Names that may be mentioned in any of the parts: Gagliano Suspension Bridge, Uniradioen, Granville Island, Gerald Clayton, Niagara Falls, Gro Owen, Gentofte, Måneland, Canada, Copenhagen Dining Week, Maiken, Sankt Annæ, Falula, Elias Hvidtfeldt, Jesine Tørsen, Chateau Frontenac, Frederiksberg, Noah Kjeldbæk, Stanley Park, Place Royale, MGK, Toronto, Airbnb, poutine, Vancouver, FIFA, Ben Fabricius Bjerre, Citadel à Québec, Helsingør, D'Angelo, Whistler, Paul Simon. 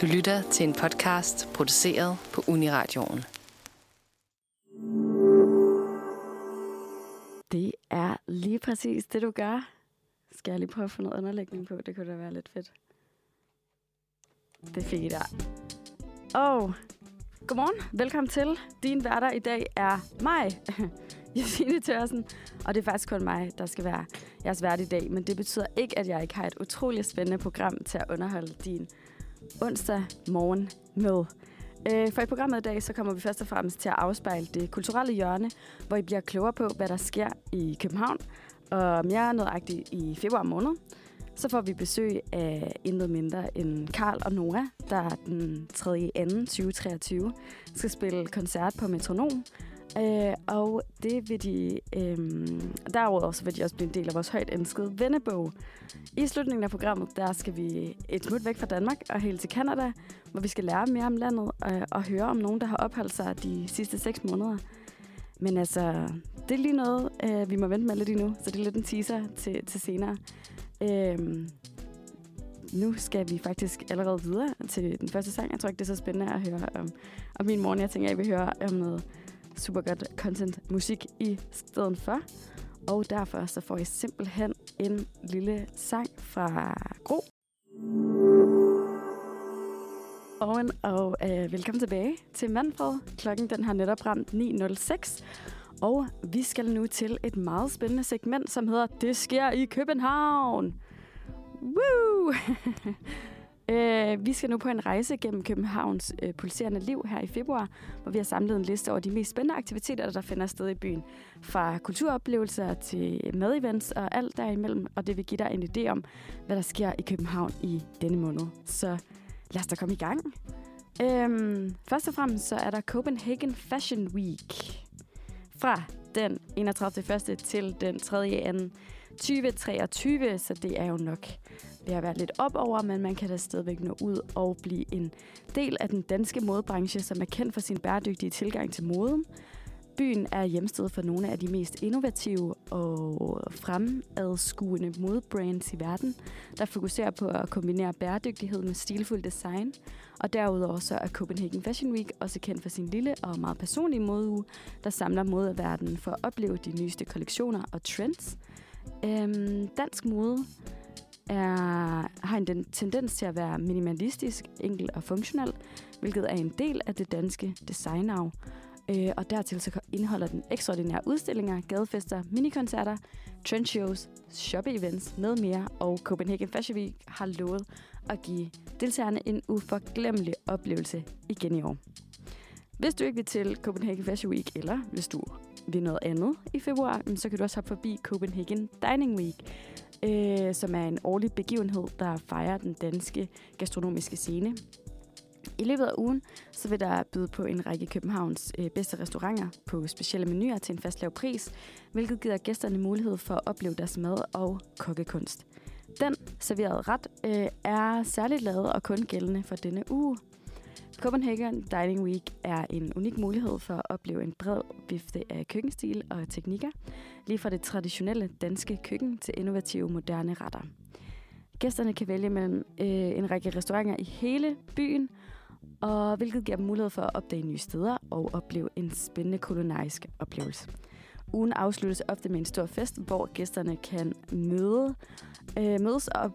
Du lytter til en podcast produceret på Uniradioen. Det er lige præcis det, du gør. Skal jeg lige prøve at få noget underlægning på? Det kunne da være lidt fedt. Det fik I der. Og godmorgen. Velkommen til. Din værter i dag er mig, Jesine Tørsen. Og det er faktisk kun mig, der skal være jeres vært i dag. Men det betyder ikke, at jeg ikke har et utroligt spændende program til at underholde din onsdag morgen med. For i programmet i dag, så kommer vi først og fremmest til at afspejle det kulturelle hjørne, hvor I bliver klogere på, hvad der sker i København. Og mere nøjagtigt i februar måned, så får vi besøg af intet mindre end Carl og Noah, der den 3.2.2023 skal spille koncert på Metronomen. Og det vil de, derudover så vil de også blive en del af vores højt ønskede vennebog. I slutningen af programmet, der skal vi et smut væk fra Danmark og helt til Canada, hvor vi skal lære mere om landet og høre om nogen, der har opholdt sig de sidste 6 måneder. Men altså, det er lige noget, vi må vente med lidt endnu, så det er lidt en teaser til senere. Nu skal vi faktisk allerede videre til den første sang. Jeg tror ikke, det er så spændende at høre om min morgen. Jeg tænker, at jeg vil høre om noget super godt content musik i stedet for. Og derfor så får I simpelthen en lille sang fra Gro Owen, og velkommen tilbage til Manfred. Klokken den har netop ramt 9.06, og vi skal nu til et meget spændende segment, som hedder Det sker i København. Woo! Vi skal nu på en rejse gennem Københavns pulserende liv her i februar, hvor vi har samlet en liste over de mest spændende aktiviteter, der finder sted i byen. Fra kulturoplevelser til madevents og alt derimellem, og det vil give dig en idé om, hvad der sker i København i denne måned. Så lad os da komme i gang. Først og fremmest så er der Copenhagen Fashion Week fra den 31.1. til den 3.2.2023, så det er jo nok ved at være lidt op over, men man kan da stadigvæk nå ud og blive en del af den danske modebranche, som er kendt for sin bæredygtige tilgang til moden. Byen er hjemsted for nogle af de mest innovative og fremadskuende modebrands i verden, der fokuserer på at kombinere bæredygtighed med stilfuld design. Og derudover så er Copenhagen Fashion Week også kendt for sin lille og meget personlige modeuge, der samler modeverdenen for at opleve de nyeste kollektioner og trends. Dansk mode har en tendens til at være minimalistisk, enkel og funktionel, hvilket er en del af det danske designarv. Og dertil så indeholder den ekstraordinære udstillinger, gadefester, minikoncerter, trendshows, shoppe-events med mere, og Copenhagen Fashion Week har lovet at give deltagerne en uforglemmelig oplevelse igen i år. Hvis du ikke vil til Copenhagen Fashion Week, eller hvis du vil noget andet i februar, så kan du også hoppe forbi Copenhagen Dining Week, som er en årlig begivenhed, der fejrer den danske gastronomiske scene. I løbet af ugen, så vil der byde på en række Københavns bedste restauranter på specielle menuer til en fast lav pris, hvilket giver gæsterne mulighed for at opleve deres mad og kokkekunst. Den serverede ret er særligt lavet og kun gældende for denne uge. Copenhagen Dining Week er en unik mulighed for at opleve en bred vifte af køkkenstil og teknikker, lige fra det traditionelle danske køkken til innovative moderne retter. Gæsterne kan vælge mellem en række restauranter i hele byen, og hvilket giver dem mulighed for at opdage nye steder og opleve en spændende kulinarisk oplevelse. Ugen afsluttes ofte med en stor fest, hvor gæsterne kan mødes og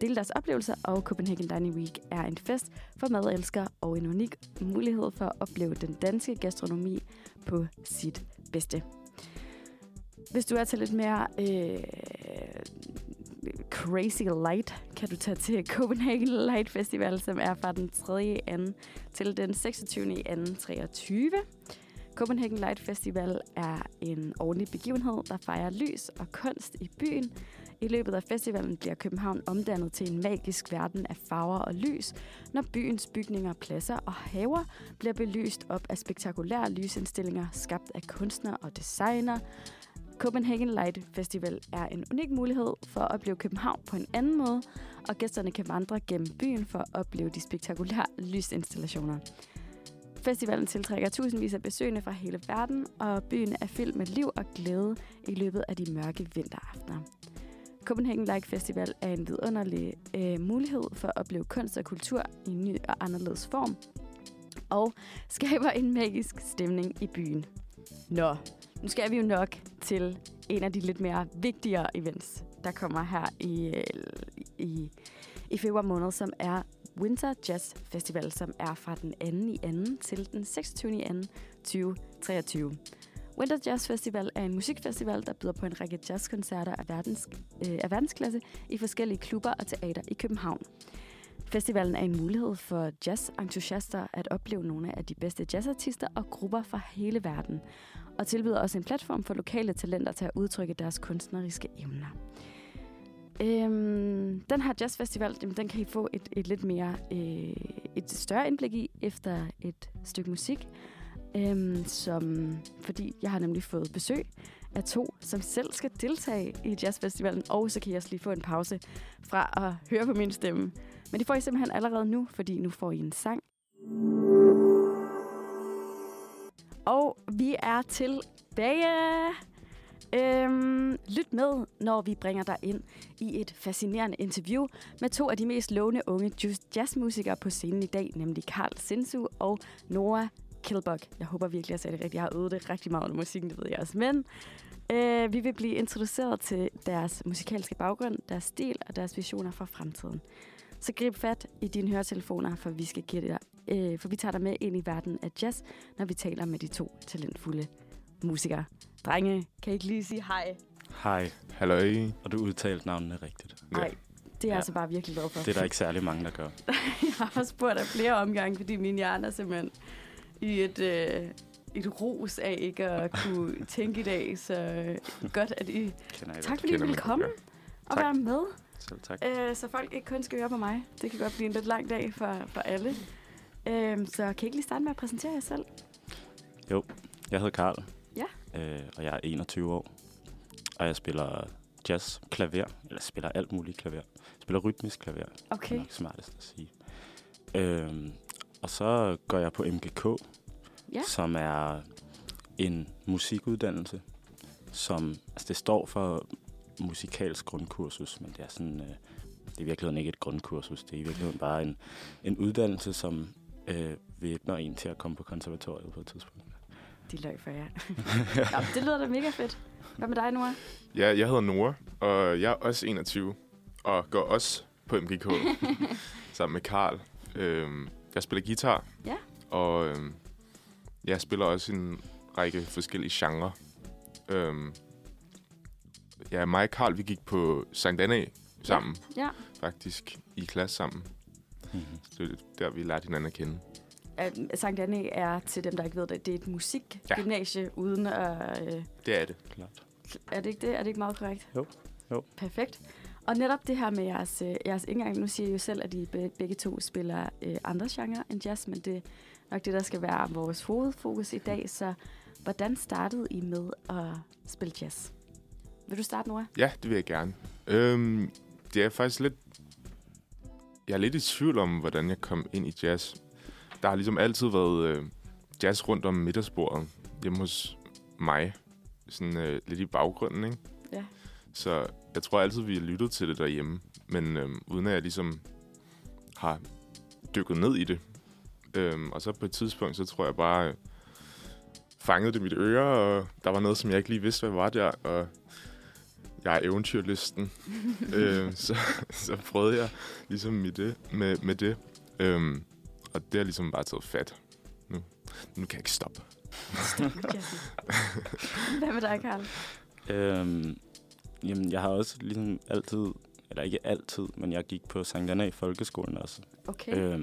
dele deres oplevelser, og Copenhagen Dining Week er en fest for madelskere og en unik mulighed for at opleve den danske gastronomi på sit bedste. Hvis du er til lidt mere crazy light, kan du tage til Copenhagen Light Festival, som er fra den 3.2. til den 26.2.23. Copenhagen Light Festival er en årlig begivenhed, der fejrer lys og kunst i byen. I løbet af festivalen bliver København omdannet til en magisk verden af farver og lys, når byens bygninger, pladser og haver bliver belyst op af spektakulære lysindstillinger skabt af kunstnere og designer. Copenhagen Light Festival er en unik mulighed for at opleve København på en anden måde, og gæsterne kan vandre gennem byen for at opleve de spektakulære lysinstallationer. Festivalen tiltrækker tusindvis af besøgende fra hele verden, og byen er fyldt med liv og glæde i løbet af de mørke vinteraftener. Copenhagen Light Festival er en vidunderlig mulighed for at opleve kunst og kultur i en ny og anderledes form, og skaber en magisk stemning i byen. Nå, nu skal vi jo nok til en af de lidt mere vigtigere events, der kommer her i februar måned, som er Winter Jazz Festival, som er fra den 2.2. til den 26.2.2023. Winter Jazz Festival er en musikfestival, der byder på en række jazzkoncerter af verdensklasse i forskellige klubber og teater i København. Festivalen er en mulighed for jazz-entusiaster at opleve nogle af de bedste jazzartister og grupper fra hele verden, og tilbyder også en platform for lokale talenter til at udtrykke deres kunstneriske emner. Den her jazzfestival, den kan I få et lidt mere et større indblik i efter et stykke musik, fordi jeg har nemlig fået besøg af to, som selv skal deltage i jazzfestivalen, og så kan jeg også lige få en pause fra at høre på min stemme. Men det får I simpelthen allerede nu, fordi nu får I en sang. Og vi er tilbage. Lyt med, når vi bringer dig ind i et fascinerende interview med to af de mest lovende unge jazzmusikere på scenen i dag, nemlig Carl Sinsu og Noah Kjeldbæk. Jeg håber virkelig, at jeg sagde det rigtigt. Jeg har øvet det rigtig meget under musikken, det ved jeg også. Men vi vil blive introduceret til deres musikalske baggrund, deres stil og deres visioner for fremtiden. Så grib fat i dine høretelefoner, for vi tager dig med ind i verden af jazz, når vi taler med de to talentfulde musikere. Drenge, kan I ikke lige sige hej? Hej. Halløj. Og du udtalte navnene rigtigt. Nej, det er altså bare virkelig glad for. Det er der ikke særlig mange, der gør. Jeg har også spurgt af flere omgange, fordi min hjerne er simpelthen i et ros af ikke at kunne tænke i dag. Så godt, at I... Tak, fordi I ville komme og være med. Selv tak. Så folk ikke kun skal høre på mig. Det kan godt blive en lidt lang dag for alle. Så kan I ikke lige starte med at præsentere jer selv? Jo, jeg hedder Carl. Ja. Og jeg er 21 år. Og jeg spiller jazz, klaver. Eller spiller alt muligt klaver. Jeg spiller rytmisk klaver. Okay. Det er nok smartest at sige. Og så går jeg på MGK, som er en musikuddannelse, som altså det står for musikalsk grundkursus, men det er sådan det er i virkeligheden ikke et grundkursus, det er i virkeligheden bare en uddannelse, som væbner en til at komme på konservatoriet på et tidspunkt. De løg for jer. Nå, det lyder da mega fedt. Hvad med dig, Noah? Ja, jeg hedder Noah, og jeg er også 21, og går også på MGK sammen med Carl. Jeg spiller guitar, og jeg spiller også en række forskellige genrer. Ja, mig og Carl, vi gik på Sankt Annæ sammen, faktisk i klasse sammen. Mm-hmm. Så det er der, vi lærte hinanden at kende. Sankt Annæ er, til dem, der ikke ved det, det er et musikgymnasie uden at... Det er det, klart. Er det ikke det? Er det ikke meget korrekt? Jo. Perfekt. Og netop det her med jeres indgang, nu siger I jo selv, at I begge to spiller andre genrer end jazz, men det er nok det, der skal være vores hovedfokus i dag, så hvordan startede I med at spille jazz? Vil du starte, Noah? Ja, det vil jeg gerne. Det er faktisk lidt... Jeg er lidt i tvivl om, hvordan jeg kom ind i jazz. Der har ligesom altid været jazz rundt om middagsbordet hjemme hos mig. Sådan lidt i baggrunden, ikke? Ja. Så jeg tror altid, vi har lyttet til det derhjemme. Men uden at jeg ligesom har dykket ned i det. Og så på et tidspunkt, så tror jeg bare... fangede det mit øre, og der var noget, som jeg ikke lige vidste, hvad var der. Og... jeg er eventyrlysten, så prøvede jeg ligesom med det. Og det har ligesom bare taget fat. Nu kan jeg ikke stoppe. Stop, Jesse. Hvad med dig, Carl? Jamen, jeg har også ligesom altid, eller ikke altid, men jeg gik på Sankt Annæ i folkeskolen også. Okay.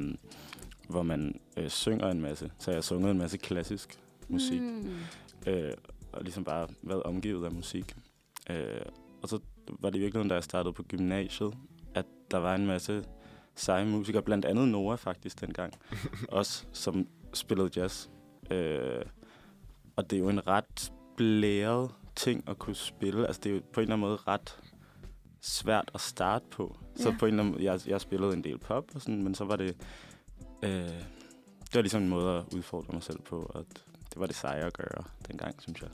Hvor man synger en masse. Så jeg sungede en masse klassisk musik. Og ligesom bare været omgivet af musik. Og så var det i virkeligheden, da jeg startede på gymnasiet, at der var en masse seje musikere, blandt andet Noah faktisk dengang, også som spillede jazz. Og det er jo en ret blæret ting at kunne spille. Altså det er jo på en eller anden måde ret svært at starte på. Så på en eller anden måde, jeg spillede en del pop og sådan, men så var det, det var ligesom en måde at udfordre mig selv på, og det var det seje at gøre dengang, synes jeg.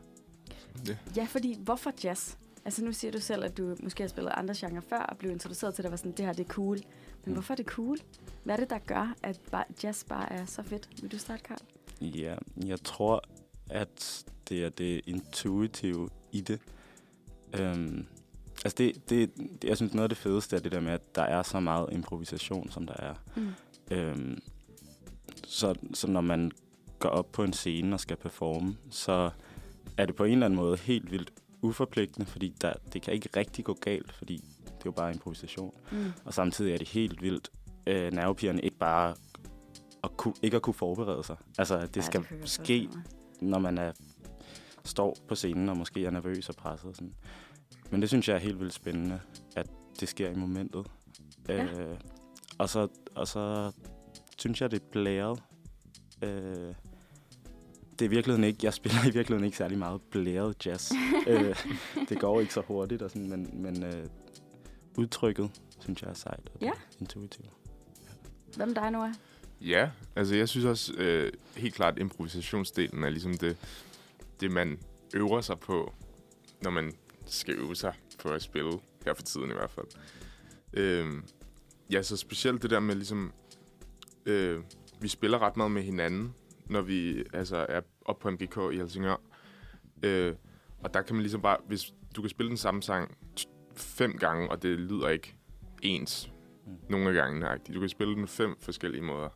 Ja, fordi hvorfor jazz? Altså nu siger du selv, at du måske har spillet andre genre før og blev introduceret til, at det var sådan, det her det er cool. Men hvorfor er det cool? Hvad er det, der gør, at jazz bare er så fedt? Vil du starte, Carl? Ja, jeg tror, at det er det intuitive i det. Altså det, jeg synes noget af det fedeste er det der med, at der er så meget improvisation, som der er. Så når man går op på en scene og skal performe, så er det på en eller anden måde helt vildt uforpligtende, fordi det kan ikke rigtig gå galt, fordi det er jo bare improvisation. Og samtidig er det helt vildt nervepirrende ikke bare at kunne forberede sig. Altså, det skal ske, når man står på scenen og måske er nervøs og presset og sådan. Men det synes jeg er helt vildt spændende, at det sker i momentet. Ja. Og så synes jeg, det er blæret. Det er virkeligheden ikke. Jeg spiller i virkeligheden ikke særlig meget blæret jazz. Det går ikke så hurtigt, og sådan, men udtrykket, synes jeg, er sejt og intuitivt. Ja. Hvad med dig, Noah? Ja, altså jeg synes også helt klart, at improvisationsdelen er ligesom det, man øver sig på, når man skal øve sig på at spille, her for tiden i hvert fald. Ja, så specielt det der med ligesom, vi spiller ret meget med hinanden, når vi altså er oppe på MGK i Helsingør. Og der kan man ligesom bare, hvis du kan spille den samme sang 5 gange, og det lyder ikke ens nogle af gangene. Du kan spille den 5 forskellige måder.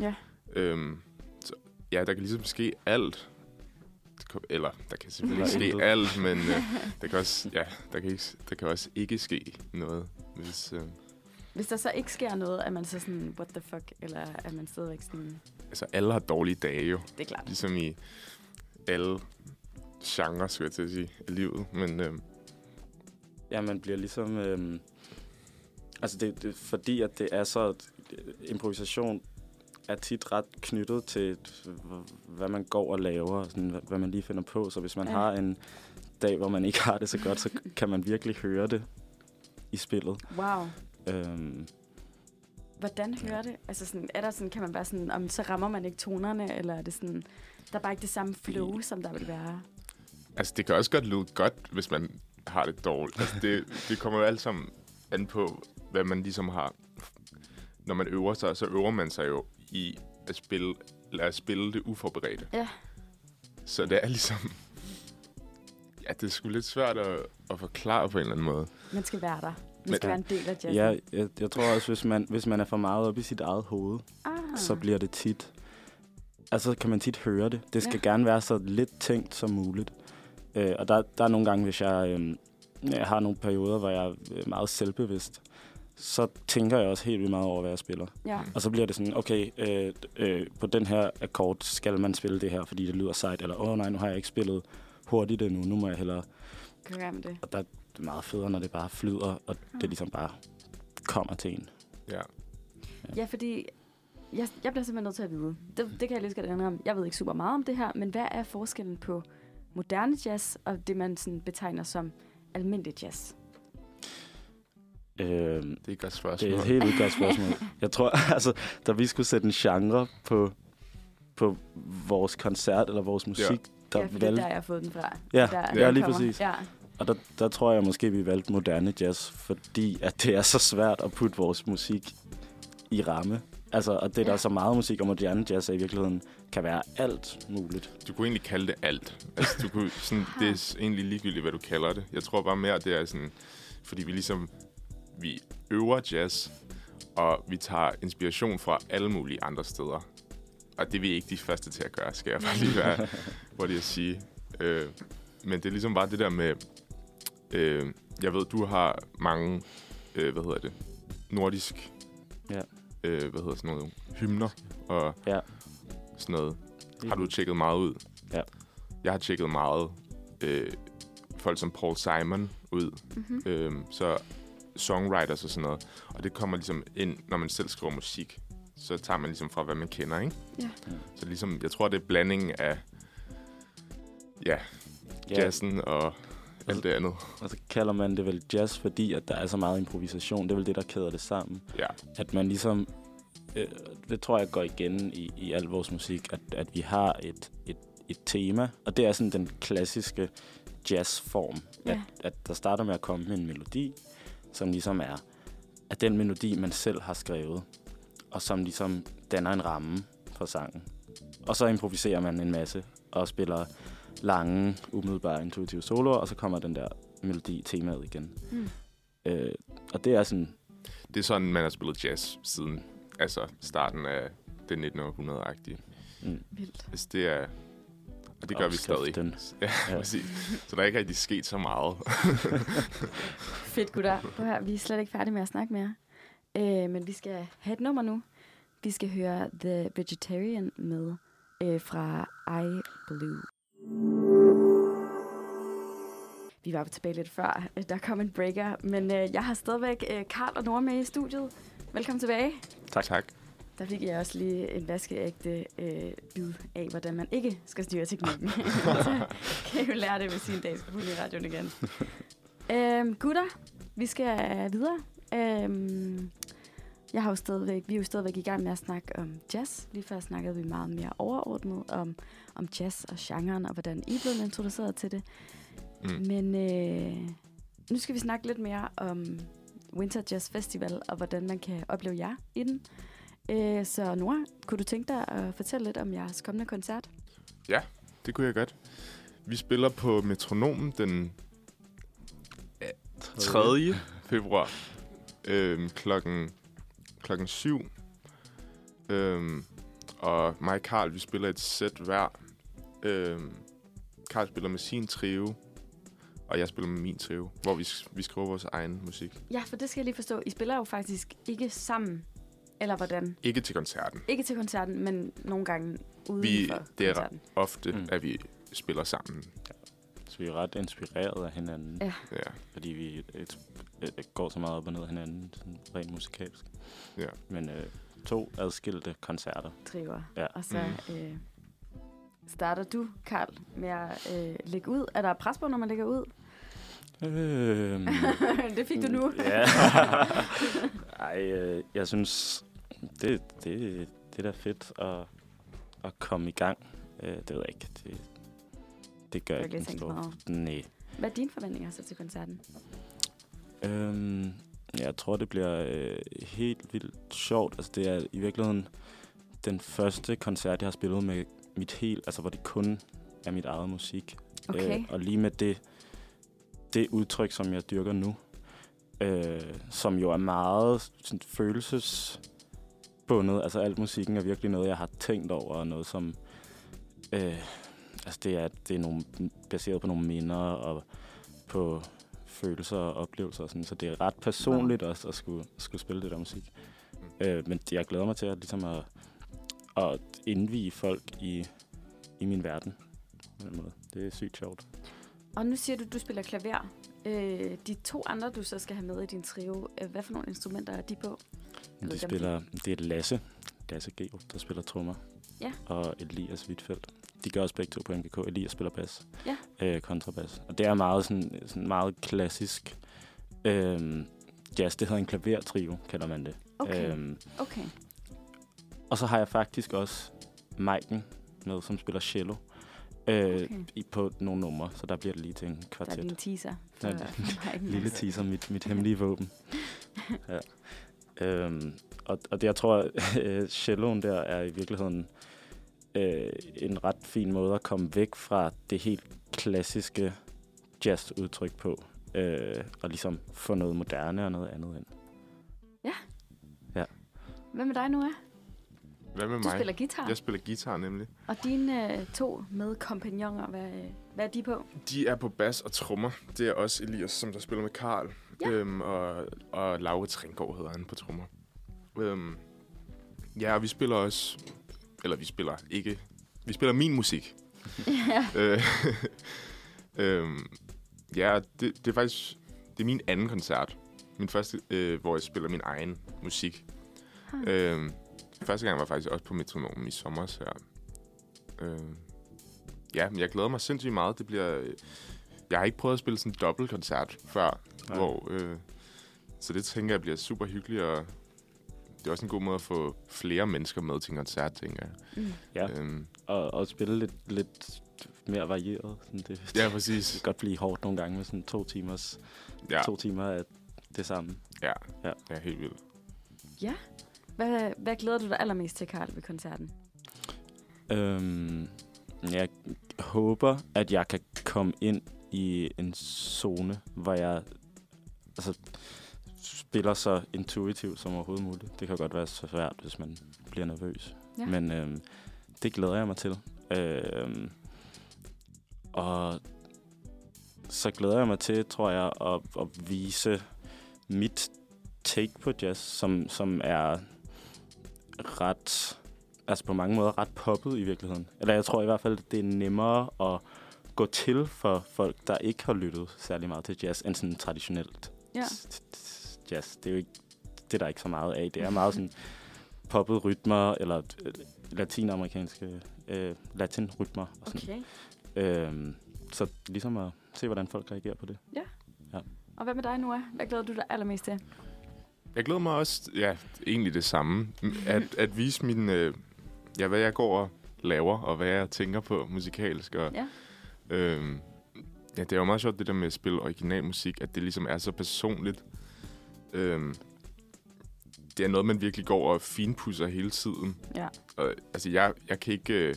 Ja. Så, ja, der kan ligesom ske alt. Eller, der kan selvfølgelig ske alt, men der kan også, der kan også ikke ske noget. Hvis der så ikke sker noget, er man så sådan, what the fuck, eller er man stadigvæk sådan... Altså, alle har dårlige dage jo. Det er klart. Ligesom i alle genrer, skulle jeg til at sige, af livet, men... Ja, man bliver ligesom... Altså, det, fordi at det er så... Improvisation er tit ret knyttet til, hvad man går og laver, sådan, hvad man lige finder på. Så hvis man har en dag, hvor man ikke har det så godt, så kan man virkelig høre det i spillet. Wow. Hvordan hører det? Altså sådan, er der sådan, kan man være sådan, om så rammer man ikke tonerne, eller er det sådan, der er bare ikke det samme flow, som der vil være? Altså, det kan også godt lyde godt, hvis man har det dårligt. Altså, det kommer jo alt sammen an på, hvad man ligesom har. Når man øver sig, så øver man sig jo i at spille det uforberedte. Ja. Så det er ligesom... Ja, det er sgu lidt svært at forklare på en eller anden måde. Man skal være der. Man skal være en del af jazzen. Ja, jeg tror også, hvis man er for meget oppe i sit eget hoved, så bliver det tit... Altså, kan man tit høre det. Det skal gerne være så lidt tænkt som muligt. Og der er nogle gange, hvis jeg har nogle perioder, hvor jeg er meget selvbevidst, så tænker jeg også helt vildt meget over, hvad jeg spiller. Ja. Og så bliver det sådan, okay, på den her akkord skal man spille det her, fordi det lyder sejt, eller nej, nu har jeg ikke spillet hurtigt endnu, nu må jeg hellere... Gram det. Og der er det meget federe, når det bare flyder, og det ligesom bare kommer til en. Ja, fordi jeg bliver simpelthen nødt til at vide. Det kan jeg lige skal ændre om. Jeg ved ikke super meget om det her, men hvad er forskellen på moderne jazz og det, man sådan betegner som almindelig jazz? Det er et godt spørgsmål. Det er et helt godt spørgsmål. Jeg tror, altså, da vi skulle sætte en genre på vores koncert eller vores musik... Ja, for det er der, jeg har fået den fra. Ja, lige præcis. Ja. Og der tror jeg måske, vi valgte moderne jazz, fordi at det er så svært at putte vores musik i ramme. Altså, og det er der så meget musik, og moderne jazz i virkeligheden kan være alt muligt. Du kunne egentlig kalde det alt. Altså, det er egentlig ligegyldigt, hvad du kalder det. Jeg tror bare mere, det er sådan... Fordi vi øver jazz, og vi tager inspiration fra alle mulige andre steder. Og det er vi ikke de første til at gøre, skal jeg bare lige være hurtig at sige. Men det er ligesom bare det der med... jeg ved, du har mange... hvad hedder det? Nordisk... Ja. Hvad hedder sådan noget? Hymner og sådan noget. Har du tjekket meget ud? Ja. Jeg har tjekket meget folk som Paul Simon ud. Mm-hmm. Så... songwriters og sådan noget. Og det kommer ligesom ind, når man selv skriver musik. Så tager man ligesom fra, hvad man kender, ikke? Ja. Så ligesom, jeg tror, det er blandingen af jazzen og alt det andet. Og så kalder man det vel jazz, fordi at der er så meget improvisation. Det er vel det, der kæder det sammen. Ja. At man ligesom, det tror jeg går igen i al vores musik, at vi har et tema, og det er sådan den klassiske jazzform. Ja. At der starter med at komme med en melodi, som ligesom er at den melodi, man selv har skrevet, og som ligesom danner en ramme for sangen. Og så improviserer man en masse og spiller lange, umiddelbare, intuitive soloer, og så kommer den der melodi temaet igen. Mm. Og det er sådan... Det er sådan, man har spillet jazz siden altså starten af det 1900-agtige. Mm. Vildt. Det er... Og det gør vi stadig. Ja, ja. Så der er ikke rigtig sket så meget. Fedt, gutter. Hør, vi er slet ikke færdige med at snakke mere. Men vi skal have et nummer nu. Vi skal høre The Vegetarian med fra I Blue. Vi var på tilbage lidt før. Der kom en breaker. Men jeg har stadigvæk Carl og Nora med i studiet. Velkommen tilbage. Tak, tak. Der fik jeg også lige en vaskeægte bid af, hvordan man ikke skal styre teknikken. Så kan I jo lære det, hvis I en dag skal i radioen igen. Gutter, vi skal videre. Vi er jo stadigvæk i gang med at snakke om jazz. Lige før snakkede vi meget mere overordnet om jazz og genren, og hvordan I blev introduceret til det. Mm. Men nu skal vi snakke lidt mere om Winter Jazz Festival, og hvordan man kan opleve jer i den. Så Nora, kunne du tænke dig at fortælle lidt om jeres kommende koncert? Ja, det kunne jeg godt. Vi spiller på metronomen den 3. februar klokken 7. Og mig og Carl, vi spiller et sæt hver. Carl spiller med sin trio, og jeg spiller med min trio, hvor vi skriver vores egen musik. Ja, for det skal jeg lige forstå. I spiller jo faktisk ikke sammen. Eller hvordan? Ikke til koncerten. Ikke til koncerten, men nogle gange uden for koncerten. Ofte, at vi spiller sammen. Ja. Så vi er ret inspireret af hinanden. Ja. Fordi vi går så meget op og ned af hinanden, sådan rent musikalsk. Ja. Men to adskilte koncerter. Triver. Ja. Og så starter du, Carl, med at lægge ud. Er der pres på, når man lægger ud? Det fik du nu. Ja. Ej, jeg synes, det er da fedt at komme i gang. Det ved jeg ikke. Det gør jeg ikke en stor... Næh. Hvad er dine forventninger så til koncerten? Jeg tror, det bliver helt vildt sjovt. Altså, det er i virkeligheden den første koncert, jeg har spillet med mit helt... Altså, hvor det kun er mit eget musik. Okay. Og lige med det udtryk, som jeg dyrker nu, som jo er meget sådan, følelsesbundet. Altså alt musikken er virkelig noget, jeg har tænkt over, og noget som... det er nogle, baseret på nogle minder, og på følelser og oplevelser. Og sådan, så det er ret personligt også at skulle spille det der musik. Men jeg glæder mig til at, ligesom at indvige folk i min verden. På den måde. Det er sygt sjovt. Og nu siger du, at du spiller klaver. De to andre, du så skal have med i din trio, hvad for nogle instrumenter er de på? Det er Lasse Geo, der spiller trommer. Ja. Og Elias Hvidtfeldt. De gør også begge to på MGK. Elias spiller bas, kontrabas. Og det er meget, sådan meget klassisk jazz. Det hedder en klavertrio, kalder man det. Okay. Okay. Og så har jeg faktisk også Maiken med, som spiller cello. På nogle numre, så der bliver det lige til en kvartet. Der er en teaser. Lille teaser, mit hemmelige våben. Ja. Og det, jeg tror, celloen der er i virkeligheden en ret fin måde at komme væk fra det helt klassiske jazzudtryk på, og ligesom få noget moderne og noget andet ind. Ja. Ja. Hvad med dig nu er? Du spiller guitar? Jeg spiller guitar, nemlig. Og dine to medkompagnoner, hvad er de på? De er på bas og trommer. Det er også Elias, som der spiller med Carl. Ja. Og Laura Tringård hedder han på trommer. Vi spiller også... Eller vi spiller ikke... Vi spiller min musik. Ja. Det er faktisk... Det er min anden koncert. Min første, hvor jeg spiller min egen musik. Okay. Første gang var jeg faktisk også på metronomen i sommer, så... men jeg glæder mig sindssygt meget. Det bliver... Jeg har ikke prøvet at spille sådan en dobbeltkoncert før, hvor... Så det tænker jeg bliver super hyggeligt, og det er også en god måde at få flere mennesker med til en koncert, tænker jeg. Mm. Ja, og spille lidt mere varieret. Sådan det, ja, præcis. Det kan godt blive hårdt nogle gange med sådan 2 timer af det samme. Ja, ja, ja, helt vildt. Ja. Hvad glæder du dig allermest til, Carl, ved koncerten? Jeg håber, at jeg kan komme ind i en zone, hvor jeg spiller så intuitivt som overhovedet muligt. Det kan godt være så svært, hvis man bliver nervøs. Ja. Men det glæder jeg mig til. Og så glæder jeg mig til, tror jeg, at vise mit take på jazz, som er ret, altså på mange måder ret poppet i virkeligheden. Eller jeg tror i hvert fald, det er nemmere at gå til for folk, der ikke har lyttet særlig meget til jazz, end sådan traditionelt jazz. Det er jo ikke, det er der ikke så meget af. Det er meget sådan poppet rytmer, eller latinamerikanske latinrytmer. Og sådan. Okay. Så ligesom at se, hvordan folk reagerer på det. Ja. Ja. Og hvad med dig, Noah? Hvad glæder du dig allermest til? Jeg glæder mig også, ja, egentlig det samme. At vise min, hvad jeg går og laver, og hvad jeg tænker på musikalsk. Og, ja. Det er jo meget sjovt, det der med at spille original musik, at det ligesom er så personligt. Det er noget, man virkelig går og finpudser hele tiden. Ja. Og, jeg kan ikke...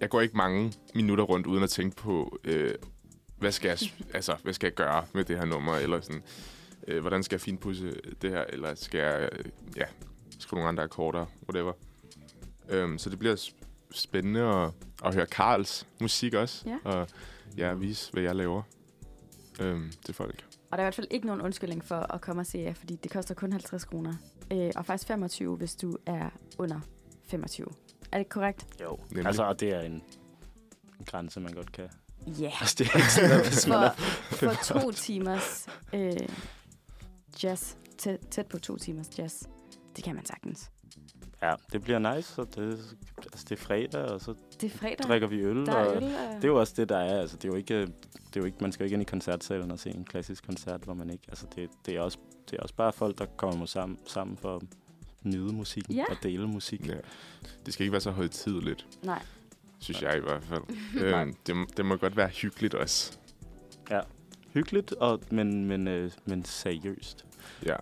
Jeg går ikke mange minutter rundt, uden at tænke på... hvad skal jeg gøre med det her nummer, eller sådan, hvordan skal jeg finpudse det her, eller skal jeg, skrive nogle andre akkorder, whatever. Så det bliver spændende at høre Carls musik også, og vise, hvad jeg laver til folk. Og der er i hvert fald ikke nogen undskyldning for at komme og se jer, fordi det koster kun 50 kroner, og faktisk 25, hvis du er under 25. Er det korrekt? Jo, nemlig. Altså, det er en grænse, man godt kan... Ja, yeah. Altså, det er ikke sådan, hvis man for 2 timers jazz, tæt på 2 timers jazz, det kan man sagtens. Ja, det bliver nice, og det er fredag, og så drikker vi øl, og det er jo også det, der er. Altså, det er jo ikke, man skal jo ikke ind i koncertsalen og se en klassisk koncert, hvor man ikke, altså det er også bare folk, der kommer sammen for at nyde musikken og dele musikken. Ja. Det skal ikke være så højtideligt. Nej. Synes jeg i hvert fald. Det må godt være hyggeligt også. Ja, hyggeligt, men seriøst. Ja.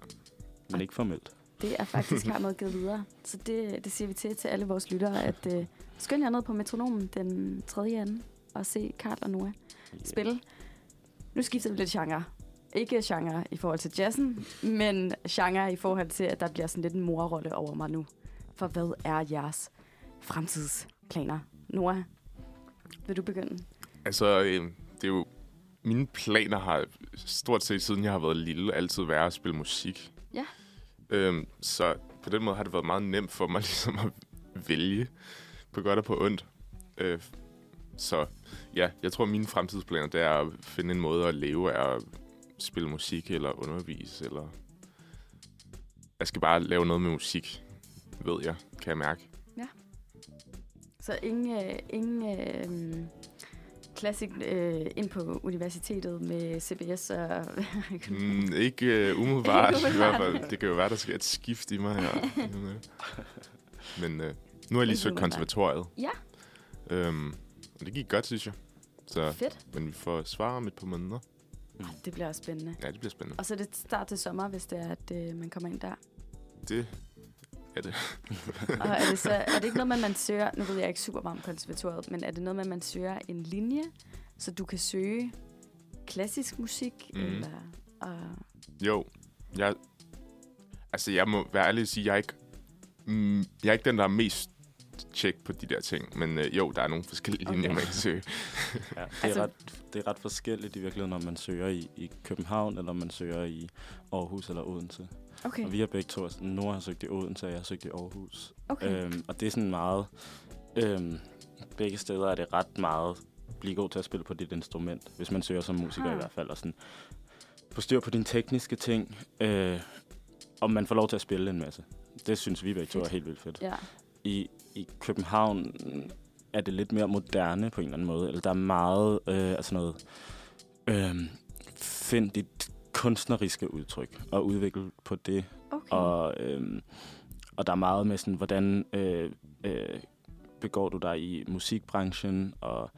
Men ikke formelt. Det er faktisk her noget givet videre. Så det siger vi til alle vores lyttere, at skynd jer ned på metronomen den 3. og se Carl og Noah spille. Nu skifter vi lidt genre. Ikke genre i forhold til jazzen, men genre i forhold til, at der bliver sådan lidt en morrolle over mig nu. For hvad er jeres fremtidsplaner? Noah, vil du begynde? Altså, det er jo... Mine planer har stort set, siden jeg har været lille, altid været at spille musik. Ja. Så på den måde har det været meget nemt for mig ligesom at vælge på godt og på ondt. Så ja, jeg tror, mine fremtidsplaner, det er at finde en måde at leve af at spille musik eller undervise. Eller jeg skal bare lave noget med musik, ved jeg, kan jeg mærke. Så ingen klassik ind på universitetet med CBS og... ikke umiddelbart i hvert fald. Det kan jo være, der skal et skift i mig her. Men nu har jeg lige søgt konservatoriet. Ja. Og det gik godt, synes jeg. Så, fedt. Men vi får svar om et par måneder. Det bliver også spændende. Ja, det bliver spændende. Og så er det start til sommer, hvis det er, at man kommer ind der. Det... Er det. Og er det ikke noget med, man søger... Nu ved jeg ikke super meget om konservatoriet, men er det noget med, man søger en linje, så du kan søge klassisk musik? Mm. Eller, Jo. Jeg må være ærlig og sige, jeg er ikke den, der er mest tjek på de der ting. Men jo, der er nogle forskellige linjer, man kan søge. Ja, det er ret forskelligt i virkeligheden, om man søger i København, eller om man søger i Aarhus eller Odense. Okay. Og vi har begge to, Nora har søgt i Odense, og jeg har søgt i Aarhus. Okay. Og det er sådan meget... begge steder er det ret meget blive god til at spille på dit instrument, hvis man søger som musiker i hvert fald. Og sådan få styr på dine tekniske ting, og man får lov til at spille en masse. Det synes vi begge to er helt vildt fedt. Ja. I København er det lidt mere moderne på en eller anden måde. Eller der er meget noget... find dit kunstneriske udtryk og udvikle på det Okay. Og der er meget med sådan, hvordan begår du dig i musikbranchen, og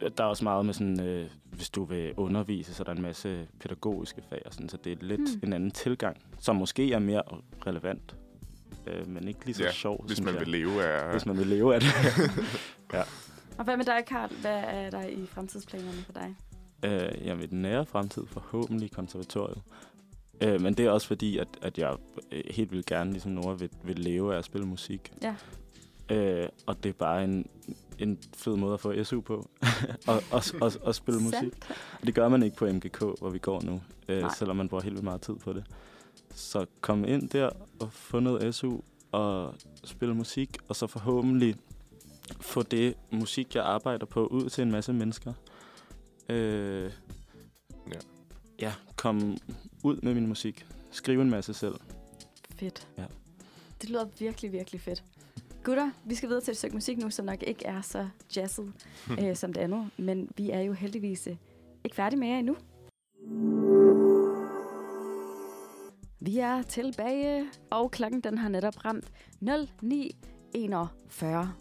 der er også meget med sådan, hvis du vil undervise, så er der en masse pædagogiske fag og sådan, så det er lidt en anden tilgang, som måske er mere relevant, men ikke lige så sjov. Hvis man vil leve af... Hvis man vil leve af det. Ja. Og hvad med dig, Carl? Hvad er der i fremtidsplanerne for dig? Jamen i den nære fremtid forhåbentlig konservatoriet. Men det er også fordi, at jeg helt vildt gerne, ligesom Nora, vil leve af at spille musik. Ja. Og det er bare en fed måde at få SU på, og spille musik. Og det gør man ikke på MGK, hvor vi går nu, selvom man bruger helt vildt meget tid på det. Så kom ind der og få noget SU og spille musik, og så forhåbentlig få det musik, jeg arbejder på, ud til en masse mennesker. Ja, kom ud med min musik. Skrive en masse selv. Fedt. Ja. Det lyder virkelig, virkelig fedt. Gutter, vi skal videre til et stykke musik nu, som nok ikke er så jazzet som det andet. Men vi er jo heldigvis ikke færdige med jer endnu. Vi er tilbage, og klokken den har netop ramt 09:41.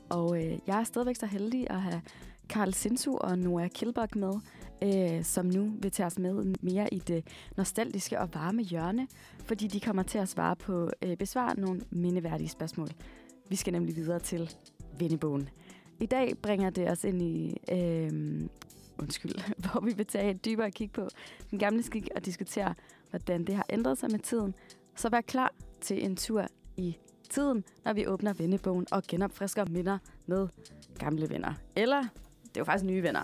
Og jeg er stadigvæk så heldig at have Carl Sinsu og Noah Kjeldbæk med, som nu vil tage os med mere i det nostalgiske og varme hjørne, fordi de kommer til at svare på besvare nogle mindeværdige spørgsmål. Vi skal nemlig videre til vennebogen. I dag bringer det os ind i... hvor vi vil tage et dybere kig på den gamle skik og diskutere, hvordan det har ændret sig med tiden. Så vær klar til en tur i tiden, når vi åbner vennebogen og genopfrisker minder med gamle venner. Eller, det er jo faktisk nye venner,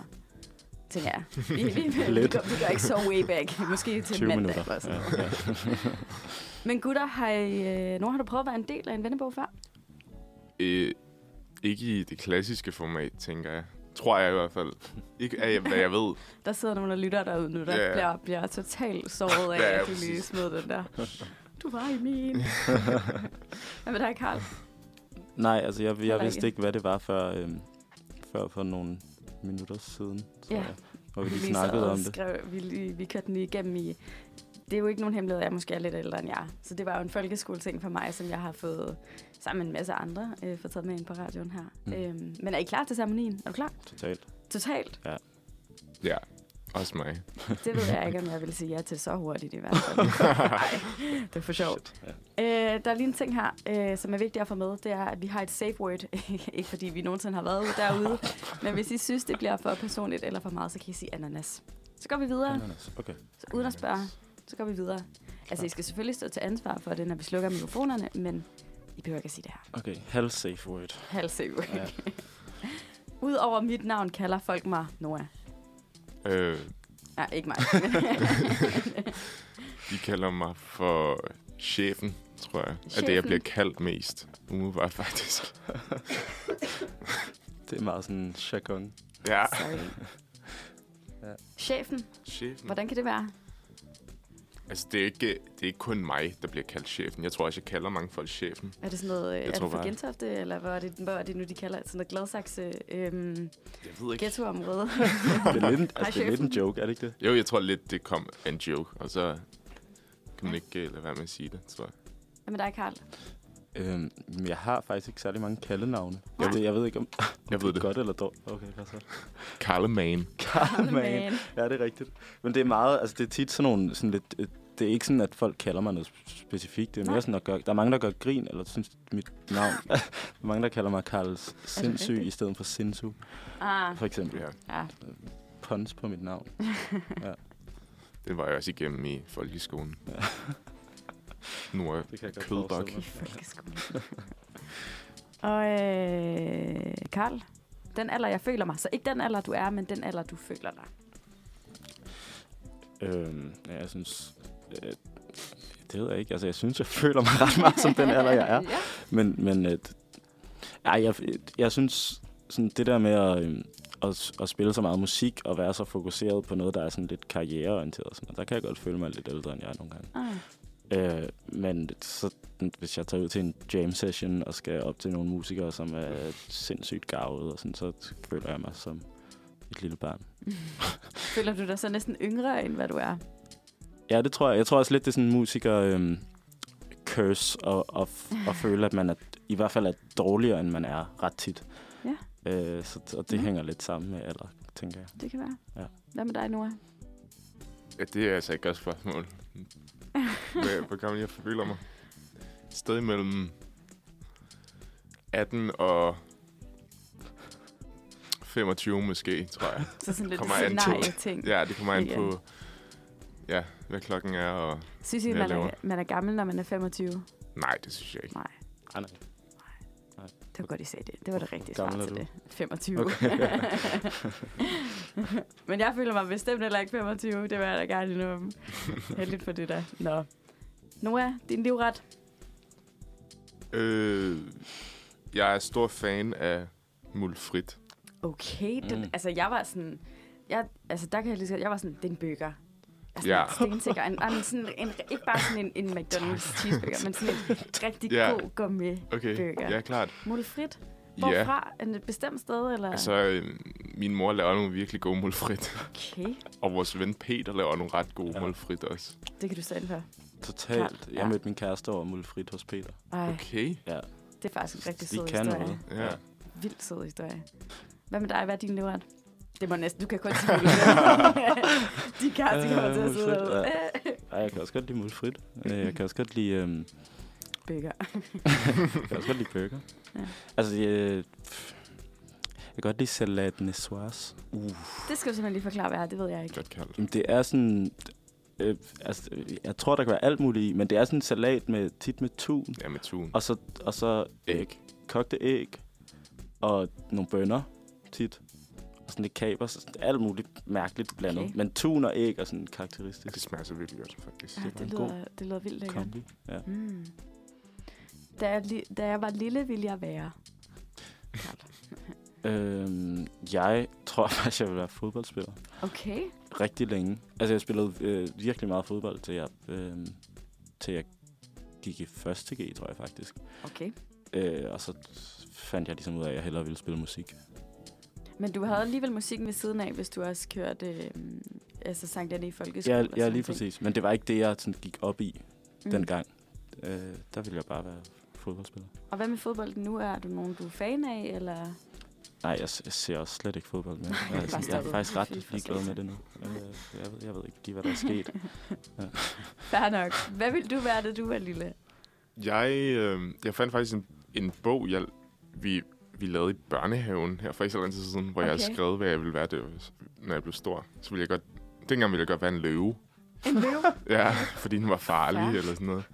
tænker jeg. Vi går ikke så way back. Måske til mandag. Ja, ja. Men gutter, har du prøvet at være en del af en vennebog før? Ikke i det klassiske format, tænker jeg. Tror jeg i hvert fald. Ikke af, hvad jeg ved. Der sidder nogen, der lytter derude nu, der bliver totalt såret af, at du lige smed den der. Du var i min. Hvad med dig, Carl? Nej, altså jeg vidste ikke, hvad det var før for nogle minutter siden, tror jeg, hvor vi lige snakkede om det. Vi kørte den lige igennem i... Det er jo ikke nogen hemmelighed, jeg måske er lidt ældre end jer. Så det var jo en folkeskoleting for mig, som jeg har fået sammen med en masse andre fortalt med ind på radioen her. Men er I klar til ceremonien? Er du klar? Totalt? Ja. Også mig. Det ved jeg ikke, om jeg vil sige ja til så hurtigt i hvert fald. Nej, det er for sjovt. Der er lige en ting her, som er vigtigt at få med. Det er, at vi har et safe word. Ikke fordi vi nogensinde har været derude. Men hvis I synes, det bliver for personligt eller for meget, så kan I sige ananas. Så går vi videre. Ananas, okay. Så uden at spørge... Så går vi videre. Klar. Altså, I skal selvfølgelig stå til ansvar for det, når vi slukker mikrofonerne, men I behøver ikke at sige det her. Okay, halv safe word. Ja. Udover mit navn kalder folk mig Noah. Nej, ikke mig. De kalder mig for chefen, tror jeg. Chefen. At det, jeg bliver kaldt mest. Umiddelbart faktisk. Det er meget sådan en jargon. Ja. Chefen. Hvordan kan det være? Altså, det er ikke kun mig, der bliver kaldt chefen. Jeg tror også, jeg kalder mange folk chefen. Er det sådan noget... Jeg er det for Gentofte, eller hvor er det nu, de kalder sådan noget Gladsaxe ghettoområde? Det er lidt en joke, er det ikke det? Jo, jeg tror lidt, det kom en joke, og så kan man ikke lade være med at sige det, tror jeg. Hvad med dig, Carl? Jeg har faktisk ikke særlig mange kaldenavne. Jeg ved ikke, om jeg ved det er godt eller dårligt. Okay, hvad så? Carleman. Ja, det er rigtigt. Men det er meget, altså det er tit sådan nogle, sådan lidt, det er ikke sådan, at folk kalder mig noget specifikt. Det er mere sådan, at der er mange, der gør grin, eller synes mit navn. Der er mange, der kalder mig Carl Sinsu i stedet for Sinsu. For eksempel. Ja. Pons på mit navn. Ja. Det var jeg også igennem i folkeskolen. Ja. Noah Kjeldbæk. I folkeskolen. Og Carl, den alder, jeg føler mig. Så ikke den alder, du er, men den alder, du føler dig. Jeg synes... det ved jeg ikke. Altså, jeg synes, jeg føler mig ret meget som den alder, jeg er. Ja. Men jeg synes, sådan det der med at spille så meget musik og være så fokuseret på noget, der er sådan lidt karriereorienteret. Sådan, der kan jeg godt føle mig lidt ældre, end jeg er nogle gange. Men så, hvis jeg tager ud til en jam session og skal op til nogle musikere, som er sindssygt gavede, og sådan, så føler jeg mig som et lille barn. Føler du dig så næsten yngre, end hvad du er? Ja, det tror jeg. Jeg tror også lidt, det er sådan en musiker-curse at føle, at man er, i hvert fald er dårligere, end man er ret tit. Ja. Og det hænger lidt sammen med alder, tænker jeg. Det kan være. Ja. Hvad med dig, Noah? Ja, det er altså et godt spørgsmål. Hvor gammel jeg føler mig? Et sted imellem 18 og 25 måske, tror jeg. Så sådan lidt scenarie-ting. Ja, det kommer an på, ja, hvad klokken er og synes I, man er gammel, når man er 25? Nej, det synes jeg ikke. Nej. Ah, nej. Nej. Det var godt, I sagde det. Det var det rigtige svar til det. 25. Okay, ja. Men jeg føler mig bestemt heller ikke 25. Det var jeg da gerne endnu. Heldigt for det der. Nå. Noah, din livret? Jeg er stor fan af mulfrit. Okay, altså jeg var sådan, der kan jeg lige sige, jeg var sådan, det er en burger. Altså ja. en ikke bare sådan en McDonald's cheeseburger, men sådan en rigtig god gourmetburger. Okay, ja, klart. Mulfrit? Hvorfra? Et bestemt sted, eller? Altså, min mor laver nogle virkelig gode mulfrit. Okay. Og vores ven Peter laver nogle ret gode mulfrit også. Det kan du selv høre. Totalt. Jeg mødte min kæreste over mulfrit hos Peter. Ej. Okay. Ja. Det er faktisk en rigtig sød historie. Ja. Vildt sød historie. Hvad med dig? Hvad er din livret? Det må næsten. Du kan godt sige de kæreste kommer til at sidde derude. Ej, jeg kan også godt lide mulfrit. Jeg kan også godt lide... burger. Jeg kan også godt lide burger. Ja. Altså, jeg kan godt lide salat niçoise. Det skal du simpelthen lige forklare, hvad er. Det ved jeg ikke. Jamen, det er sådan... jeg tror, der kan være alt muligt i, men det er sådan en salat med tit med tun. Ja, med tun. Og så æg. Kogte æg. Og nogle bønner tit. Og sådan lidt kaber, så alt muligt mærkeligt blandet. Okay. Men tun og æg er sådan karakteristisk. Ja, det smager så vildt godt, faktisk. Ja, det lyder vildt lækkert. Ja. Mm. Da jeg var lille, ville jeg være. Jeg tror faktisk, jeg ville være fodboldspiller. Okay. Rigtig længe. Altså, jeg spillede virkelig meget fodbold, til jeg gik i 1.G, tror jeg faktisk. Okay. Og så fandt jeg ligesom ud af, at jeg hellere ville spille musik. Men du havde alligevel musikken ved siden af, hvis du også kørte Sankt Annæ i folkeskole? Ja, lige præcis. Men det var ikke det, jeg sådan gik op i dengang. Der ville jeg bare være fodboldspiller. Og hvad med fodbolden nu? Er du nogen, du er fan af? Eller? Nej, jeg ser også slet ikke fodbold mere. Jeg er faktisk ret ligeglad med det nu. Jeg ved ikke lige, hvad der er sket. Ja. Fair nok. Hvad ville du være, da du var lille? Jeg fandt faktisk en bog, vi lavede i børnehaven her for ikke så lang tid siden, hvor jeg skrev, hvad jeg ville være, når jeg blev stor. Så ville jeg godt... Dengang ville jeg godt være en løve. En løve? Ja, fordi den var farlig eller sådan noget.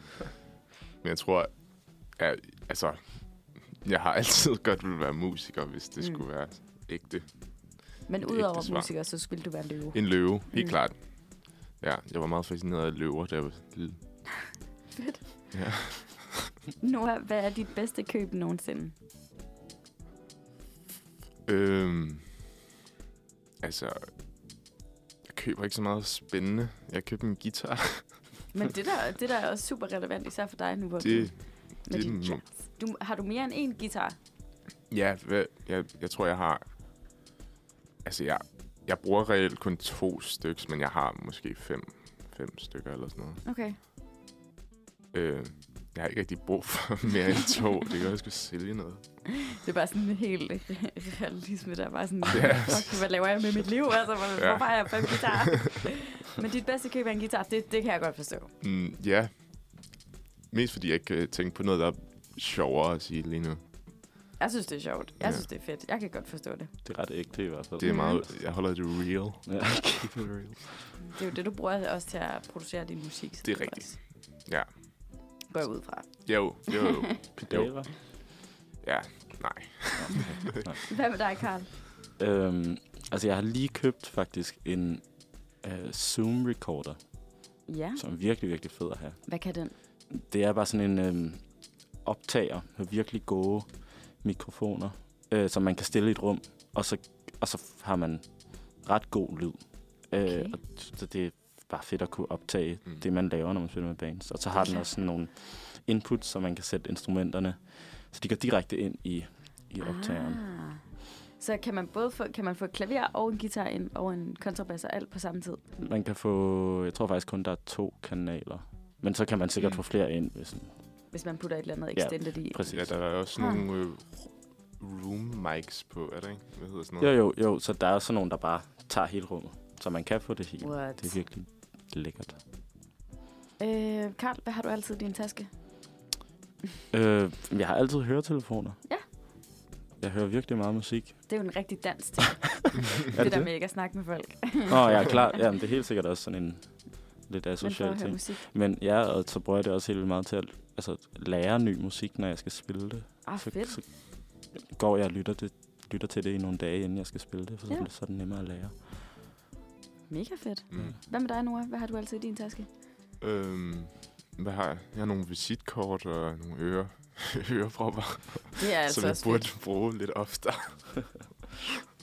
Men jeg tror, jeg har altid godt ville være musiker, hvis det skulle være ægte. Men udover musiker, så skulle du være en løve? En løve, helt klart. Ja, jeg var meget fascineret af løver, da jeg var lille. Fedt. Ja. Noah, hvad er dit bedste køb nogensinde? Jeg køber ikke så meget spændende. Jeg køber en guitar. Men det der er også super relevant, især for dig nu, hvor har du mere end en guitar? Ja, jeg tror, jeg har... Altså, jeg bruger reelt kun 2 stykker, men jeg har måske 5 stykker eller sådan noget. Okay. Jeg har ikke rigtig brug for mere end 2. Det kan jeg sgu sælge noget. Det er bare sådan en helt realisme, der er bare sådan, hvad laver jeg med mit liv? Altså, hvorfor har jeg 5 guitarer? Men dit bedste køb af en guitar, det kan jeg godt forstå. Ja. Mest fordi jeg ikke kan tænke på noget, der er sjovere at sige lige nu. Jeg synes, det er sjovt. Jeg synes, det er fedt. Jeg kan godt forstå det. Det er ret ægte i hvert fald. Det er meget... Jeg holder det real. Ja. Keep it real. Det er jo det, du bruger også til at producere din musik. Det er rigtigt. Ja. Går ud fra. Jo. Pedaler. Ja, nej. Hvad med dig, Carl? Jeg har lige købt faktisk en Zoom-recorder. Ja. Som er virkelig, virkelig fed at have. Hvad kan den? Det er bare sådan en optager med virkelig gode mikrofoner, som man kan stille i et rum, og så har man ret god lyd. Okay. Og det er bare fedt at kunne optage det, man laver, når man spiller med bands. Og så har den også sådan nogle inputs, så man kan sætte instrumenterne, så de går direkte ind i optageren. Så kan man både få, kan man få klaver og en guitar ind, og en kontrabass og alt på samme tid. Man kan få, jeg tror faktisk kun, der er 2 kanaler. Men så kan man sikkert få flere ind, hvis man putter et eller andet extended i. Præcis. Ja, der er også nogle room mics på, er det ikke? Hvad hedder sådan noget? Jo, så der er sådan nogle, der bare tager hele rummet. Så man kan få det hele. What? Det er virkelig lækkert. Carl, hvad har du altid i din taske? Jeg har altid høretelefoner. Ja. Jeg hører virkelig meget musik. Det er jo en rigtig dansk ting. det der med ikke at snakke med folk. Nå, ja, klart. Ja, det er helt sikkert også sådan en lidt asocial ting. Musik. Men ja, og så bruger jeg det også helt vildt meget til at lære ny musik, når jeg skal spille det. Fedt. Så går jeg og lytter til det i nogle dage, inden jeg skal spille det, for så er det sådan nemmere at lære. Mega fedt. Mm. Hvad med dig, Noah? Hvad har du altid i din taske? Hvad har jeg? Jeg har nogle visitkort og nogle ørepropper, som jeg burde bruge lidt oftere.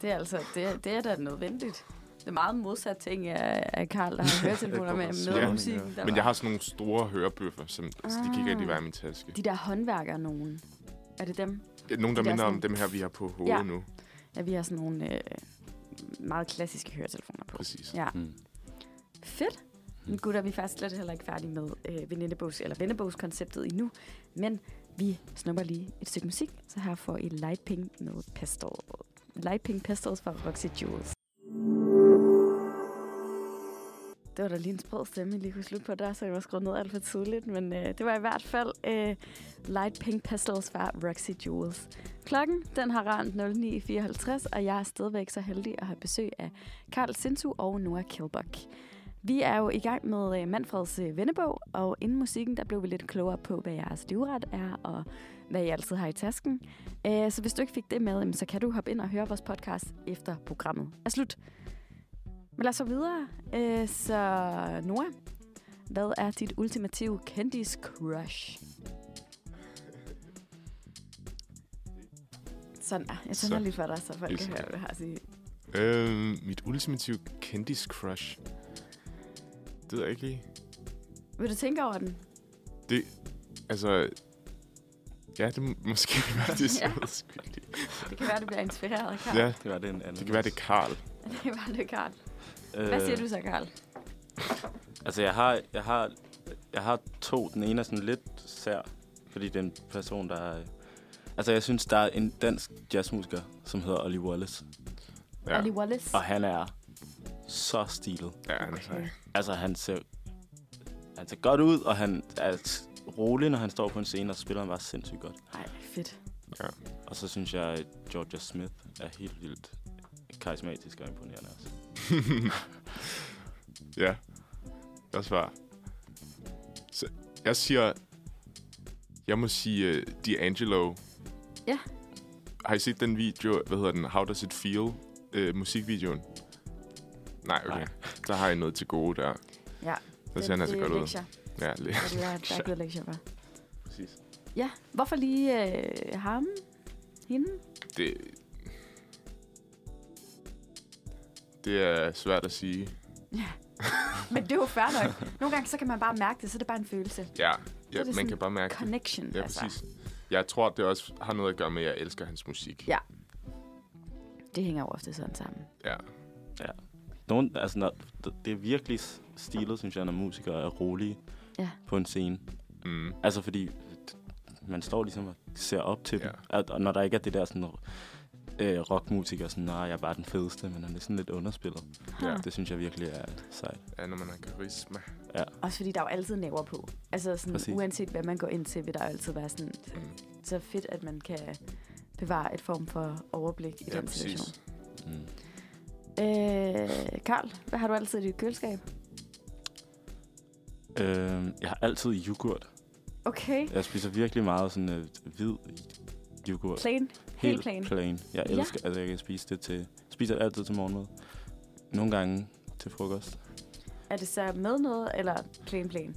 Det er altså, det er da nødvendigt. Det er meget modsat ting af Carl, der har høretelefoner med musikken. Men jeg har sådan nogle store hørebøffer, som de kan ikke rigtig være i min taske. De der håndværker nogen. Er det dem? Nogen, der minder om dem her, vi har på hovedet nu. Ja, vi har sådan nogle meget klassiske høretelefoner på. Præcis. Ja. Fedt. Men gutter, vi er faktisk slet heller ikke færdige med vennebogskonceptet endnu. Men vi snupper lige et stykke musik, så her får I Light Pink med Pastel. Light Pink Pastels fra Roxy Jewels. Det var da lige en sprød stemme, jeg lige kunne slutte på der, så jeg var skruet ned alt for tidligt. Men det var i hvert fald Light Pink Pastels fra Roxy Jewels. Klokken, den har ramt 09:54, og jeg er stadigvæk så heldig at have besøg af Carl Sinsu og Noah Kjeldbæk. Vi er jo i gang med Manfreds vennebog, og inden musikken, der blev vi lidt klogere på, hvad jeres livret er, og hvad I altid har i tasken. Så hvis du ikke fik det med, så kan du hoppe ind og høre vores podcast efter programmet er slut. Men lad os så videre. Så Noah, hvad er dit ultimative kendis crush? Sådan, jeg tænder lige for dig, så folk kan høre, hvad jeg har at sige. Mit ultimative kendis crush... Det ved jeg ikke lige. Vil du tænke over den? Det, altså... Ja, det måske være det. Ja. Det kan være, det bliver inspireret af Carl. Ja, det var det en anden. Det kan være, det er Carl. Det var det, Carl. Hvad siger du så, Carl? Altså, jeg har 2. Den ene er sådan lidt sær, fordi den person, der er... Altså, jeg synes, der er en dansk jazzmusiker, som hedder Ollie Wallace. Ja. Ollie Wallace? Og han er... så stilet. Ja, han er sej. Altså, han ser godt ud, og han er rolig, når han står på en scene, og spiller han bare sindssygt godt. Ej, fedt. Ja. Og så synes jeg, at Georgia Smith er helt vildt karismatisk og imponerende også. Ja, jeg svarer. Så jeg må sige D'Angelo. Ja. Har I set den video, hvad hedder den, How Does It Feel, musikvideoen? Nej, okay. Der har jeg noget til gode der. Ja. Så ser han altså godt ud. Ja, der er gode lektier bare. Præcis. Ja, hvorfor lige ham? Hende? Det er svært at sige. Ja. Men det er jo fair nok. Nogle gange, så kan man bare mærke det, så det er bare en følelse. Ja, ja man kan bare mærke connection, det. Ja, altså. Præcis. Jeg tror, det også har noget at gøre med, at jeg elsker hans musik. Ja. Det hænger jo ofte sådan sammen. Ja. Det er virkelig stilet, synes jeg, når musikere er rolige på en scene. Mm. Altså, fordi man står ligesom og ser op til dem. Og når der ikke er det der sådan rockmusikere, sådan, nej, jeg er bare den fedeste, men han er sådan lidt underspillet. Ja. Det synes jeg virkelig er sejt. Ja, når man har karisma. Ja. Også fordi der er jo altid næver på. Altså, sådan, uanset hvad man går ind til, vil der jo altid være sådan, så fedt, at man kan bevare et form for overblik i den situation. Mm. Carl, hvad har du altid i dit køleskab? Jeg har altid yoghurt. Okay. Jeg spiser virkelig meget sådan hvid yoghurt. Plain? Helt plain. Jeg elsker, altså jeg kan spise det til... Spiser det altid til morgenmad. Nogle gange til frokost. Er det så med noget, eller plain?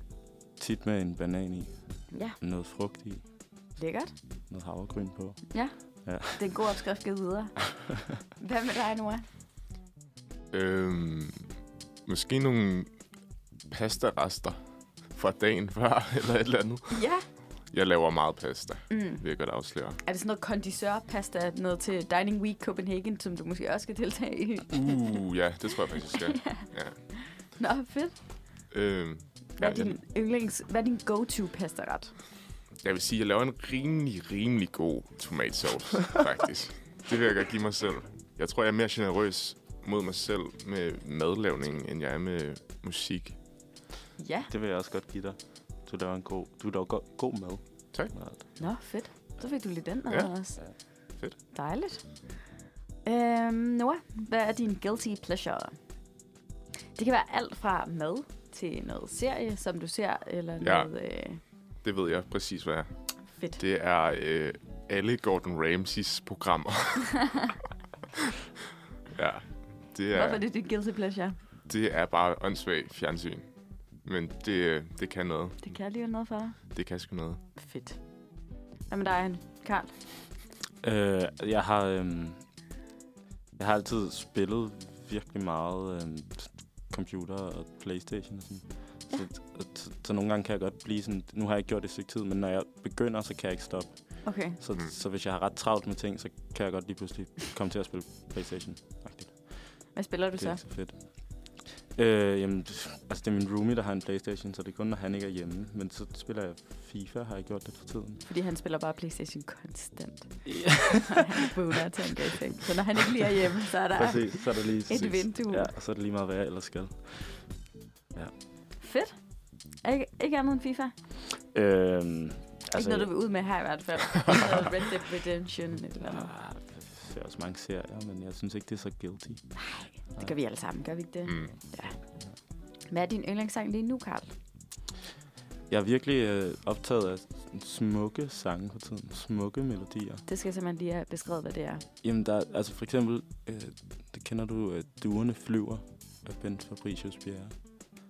Tit med en banan i. Ja. Noget frugt i. Lækkert. Noget havregryn på. Ja. Det er en god opskrift, givet videre. Hvad med dig, Noah? Måske nogle pastarester fra dagen før, eller et eller andet. Ja, Jeg laver meget pasta, vil jeg godt afsløre. Er det sådan noget kondisørpasta, noget til Dining Week Copenhagen, som du måske også skal deltage i? Ja, det tror jeg faktisk, jeg skal. Nå, fedt. Hvad er din go-to-pasta-ret? Jeg vil sige, jeg laver en rimelig god tomatsauce, faktisk. Det vil jeg godt give mig selv. Jeg tror, jeg er mere generøs mod mig selv med madlavningen, end jeg er med musik. Ja. Det vil jeg også godt give dig. Du laver en god mad. Tak. Nå, fedt. Så fik du lidt den mad også. Ja. Fedt. Dejligt. Noah, hvad er din guilty pleasure? Det kan være alt fra mad til noget serie, som du ser, eller noget... Det ved jeg præcis, hvad er. Fedt. Det er alle Gordon Ramsays programmer. Ja. Det er, hvorfor er det dit guilty pleasure? Det er bare åndssvagt fjernsyn. Men det kan noget. Det kan lige noget for dig. Det kan sgu noget. Fedt. Hvad med dig, Carl? Jeg har altid spillet virkelig meget computer og Playstation og sådan. Ja. Så nogle gange kan jeg godt blive sådan, nu har jeg ikke gjort det i stykke tid, men når jeg begynder, så kan jeg ikke stoppe. Okay. Så hvis jeg har ret travlt med ting, så kan jeg godt lige pludselig komme til at spille Playstation. Hvad spiller du så? Det er så fedt. Det er min roomie, der har en Playstation, så det er kun, når han ikke er hjemme. Men så spiller jeg FIFA, har jeg gjort det for tiden. Fordi han spiller bare Playstation konstant. Yeah. Og han er boomer til en gang. Så når han ikke lige er hjemme, så er der, præcis, så er der lige et vindue. Ja, og så er det lige meget, hvad jeg ellers skal. Ja. Fedt. Ikke andet end FIFA? Ikke noget, du vil ud med her i hvert fald. Red Dead Redemption eller noget. Jeg ser også mange serier, men jeg synes ikke, det er så guilty. Nej, det gør vi alle sammen, gør vi ikke det? Mm. Ja. Hvad er din yndlingssang lige nu, Carl? Jeg er virkelig optaget af smukke sange på tiden. Smukke melodier. Det skal simpelthen lige have beskrevet, hvad det er. Jamen, der er, altså for eksempel, det kender du, Duerne flyver af Ben Fabricius Bjerre.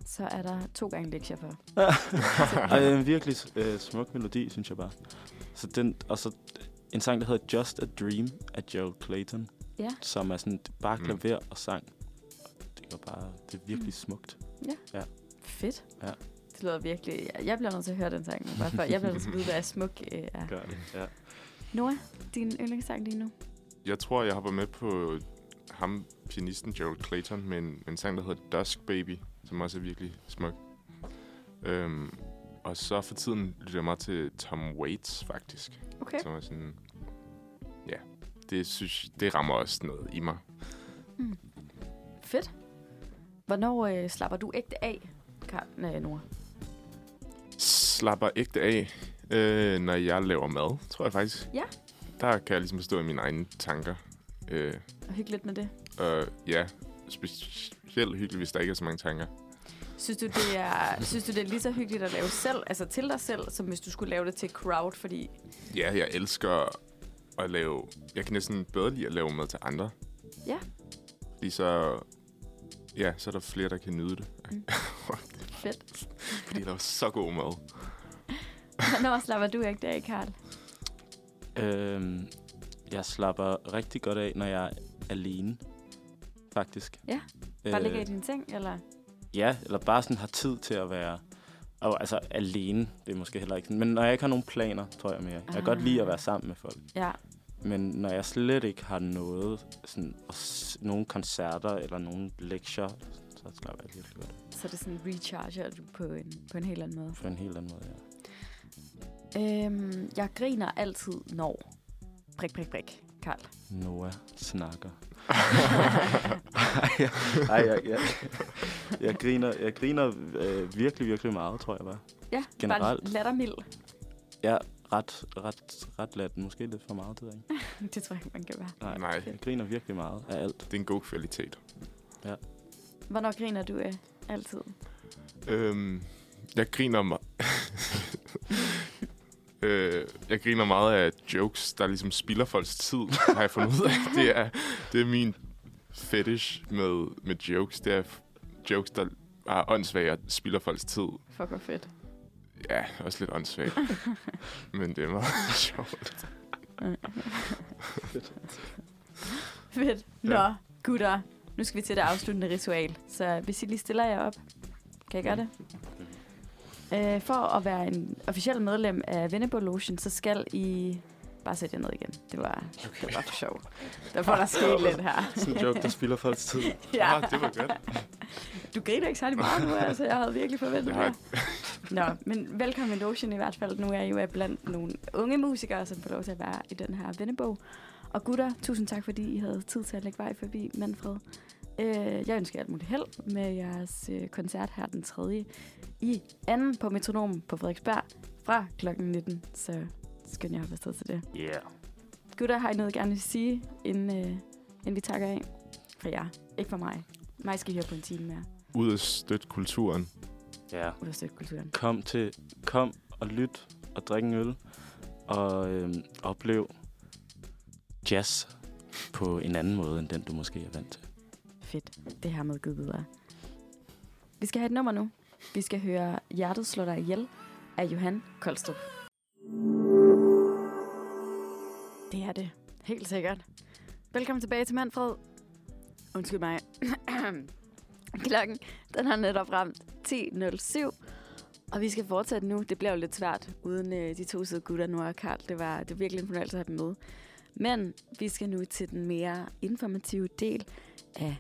Så er der 2 gange lektier for. Virkelig smuk melodi, synes jeg bare. Så den, og så en sang, der hedder Just a Dream af Gerald Clayton, som er sådan bare klaver og sang. Det er virkelig smukt. Ja. Fedt. Ja. Det lyder virkelig... Jeg bliver nødt til at høre den sang, bare for jeg bliver nødt til at vide, hvad er smuk er. Gør det, ja. Noah, din yndlingssang lige nu? Jeg tror, jeg hopper med på ham, pianisten Gerald Clayton, med en sang, der hedder Dusk Baby, som også er virkelig smuk. Og så for tiden lytter jeg meget til Tom Waits, faktisk. Okay. Som er sådan... Ja, det rammer også noget i mig. Mm. Fedt. Hvornår slapper du ægte af, Noah? Slapper ægte af, når jeg laver mad, tror jeg faktisk. Ja. Der kan jeg ligesom stå i mine egne tanker. Og hygge lidt med det. Ja, specielt hyggeligt, hvis der ikke er så mange tanker. Synes du, det er lige så hyggeligt at lave selv, altså til dig selv, som hvis du skulle lave det til crowd, fordi... Ja, jeg elsker at lave... Jeg kan næsten bedre lide at lave mad til andre. Ja. Fordi så er der flere, der kan nyde det. Mm. Fedt. Fordi der er så god mad. Hvornår slapper du ikke af, Carl? Jeg slapper rigtig godt af, når jeg er alene. Faktisk. Ja. Bare ligger i dine ting, eller... Ja, eller bare sådan har tid til at være alene. Det er måske heller ikke sådan. Men når jeg ikke har nogen planer, tror jeg mere. Jeg kan godt lide at være sammen med folk. Ja. Men når jeg slet ikke har noget, sådan, nogen koncerter eller nogen lektier, så slapper jeg virkelig godt. Så det er sådan recharger du på en helt anden måde? På en helt anden måde, ja. Jeg griner altid, når... ... Carl. Noah snakker. Jeg griner virkelig meget, tror jeg bare. Ja, generelt. Bare lattermild. Ja, ret lat. Måske lidt for meget, det ved jeg ikke. Det tror jeg ikke, man kan være. Nej. Jeg griner virkelig meget af alt. Det er en god kvalitet. Ja. Hvornår griner du altid? Jeg griner mig. Jeg griner meget af jokes, der ligesom spilder folks tid, har jeg fundet ud af. Det er min fetish med jokes. Det er jokes, der er åndssvage og spilder folks tid. Fuck, hvor fedt. Ja, også lidt åndssvagt. Men det er meget sjovt. Fedt. Nå, gutter. Nu skal vi til det afsluttende ritual. Så hvis I lige stiller jer op. Kan I gøre det? For at være en officiel medlem af Venebo-logen, så skal I... Bare sæt jer ned igen. Det var for sjovt. Der får der sket lidt her. Sådan en joke, der spilder folks tid. Ja. Ah, det var godt. Du griner ikke særlig meget nu, altså. Jeg havde virkelig forventet det. Nå, men velkommen i logen i hvert fald. Nu er I jo blandt nogle unge musikere, som får lov til at være i den her vennebog. Og gutter, tusind tak, fordi I havde tid til at lægge vej forbi Manfred. Jeg ønsker alt muligt held med jeres koncert her den 3. i anden på Metronomen på Frederiksberg fra kl. 19. Så skøn, jeg har været sted til det. Ja. Yeah. Gutter, har I noget gerne at sige, inden vi takker af? For jer. Ikke for mig. Mig skal I høre på en time mere. Ud og støtte kulturen. Ja. Yeah. Ud og støtte kulturen. Kom og lyt og drik en øl. Og oplev jazz på en anden måde, end den du måske er vant til. Fedt. Det her med givet videre. Vi skal have et nummer nu. Vi skal høre Hjertet slår dig ihjel af Johan Kolstrup. Det er det. Helt sikkert. Velkommen tilbage til Manfred. Undskyld mig. Klokken, den har netop ramt 10.07. Og vi skal fortsætte nu. Det bliver jo lidt svært uden de to søde gutter, Noah og Carl. Det var virkelig en fornøjelse at have dem med. Men vi skal nu til den mere informative del af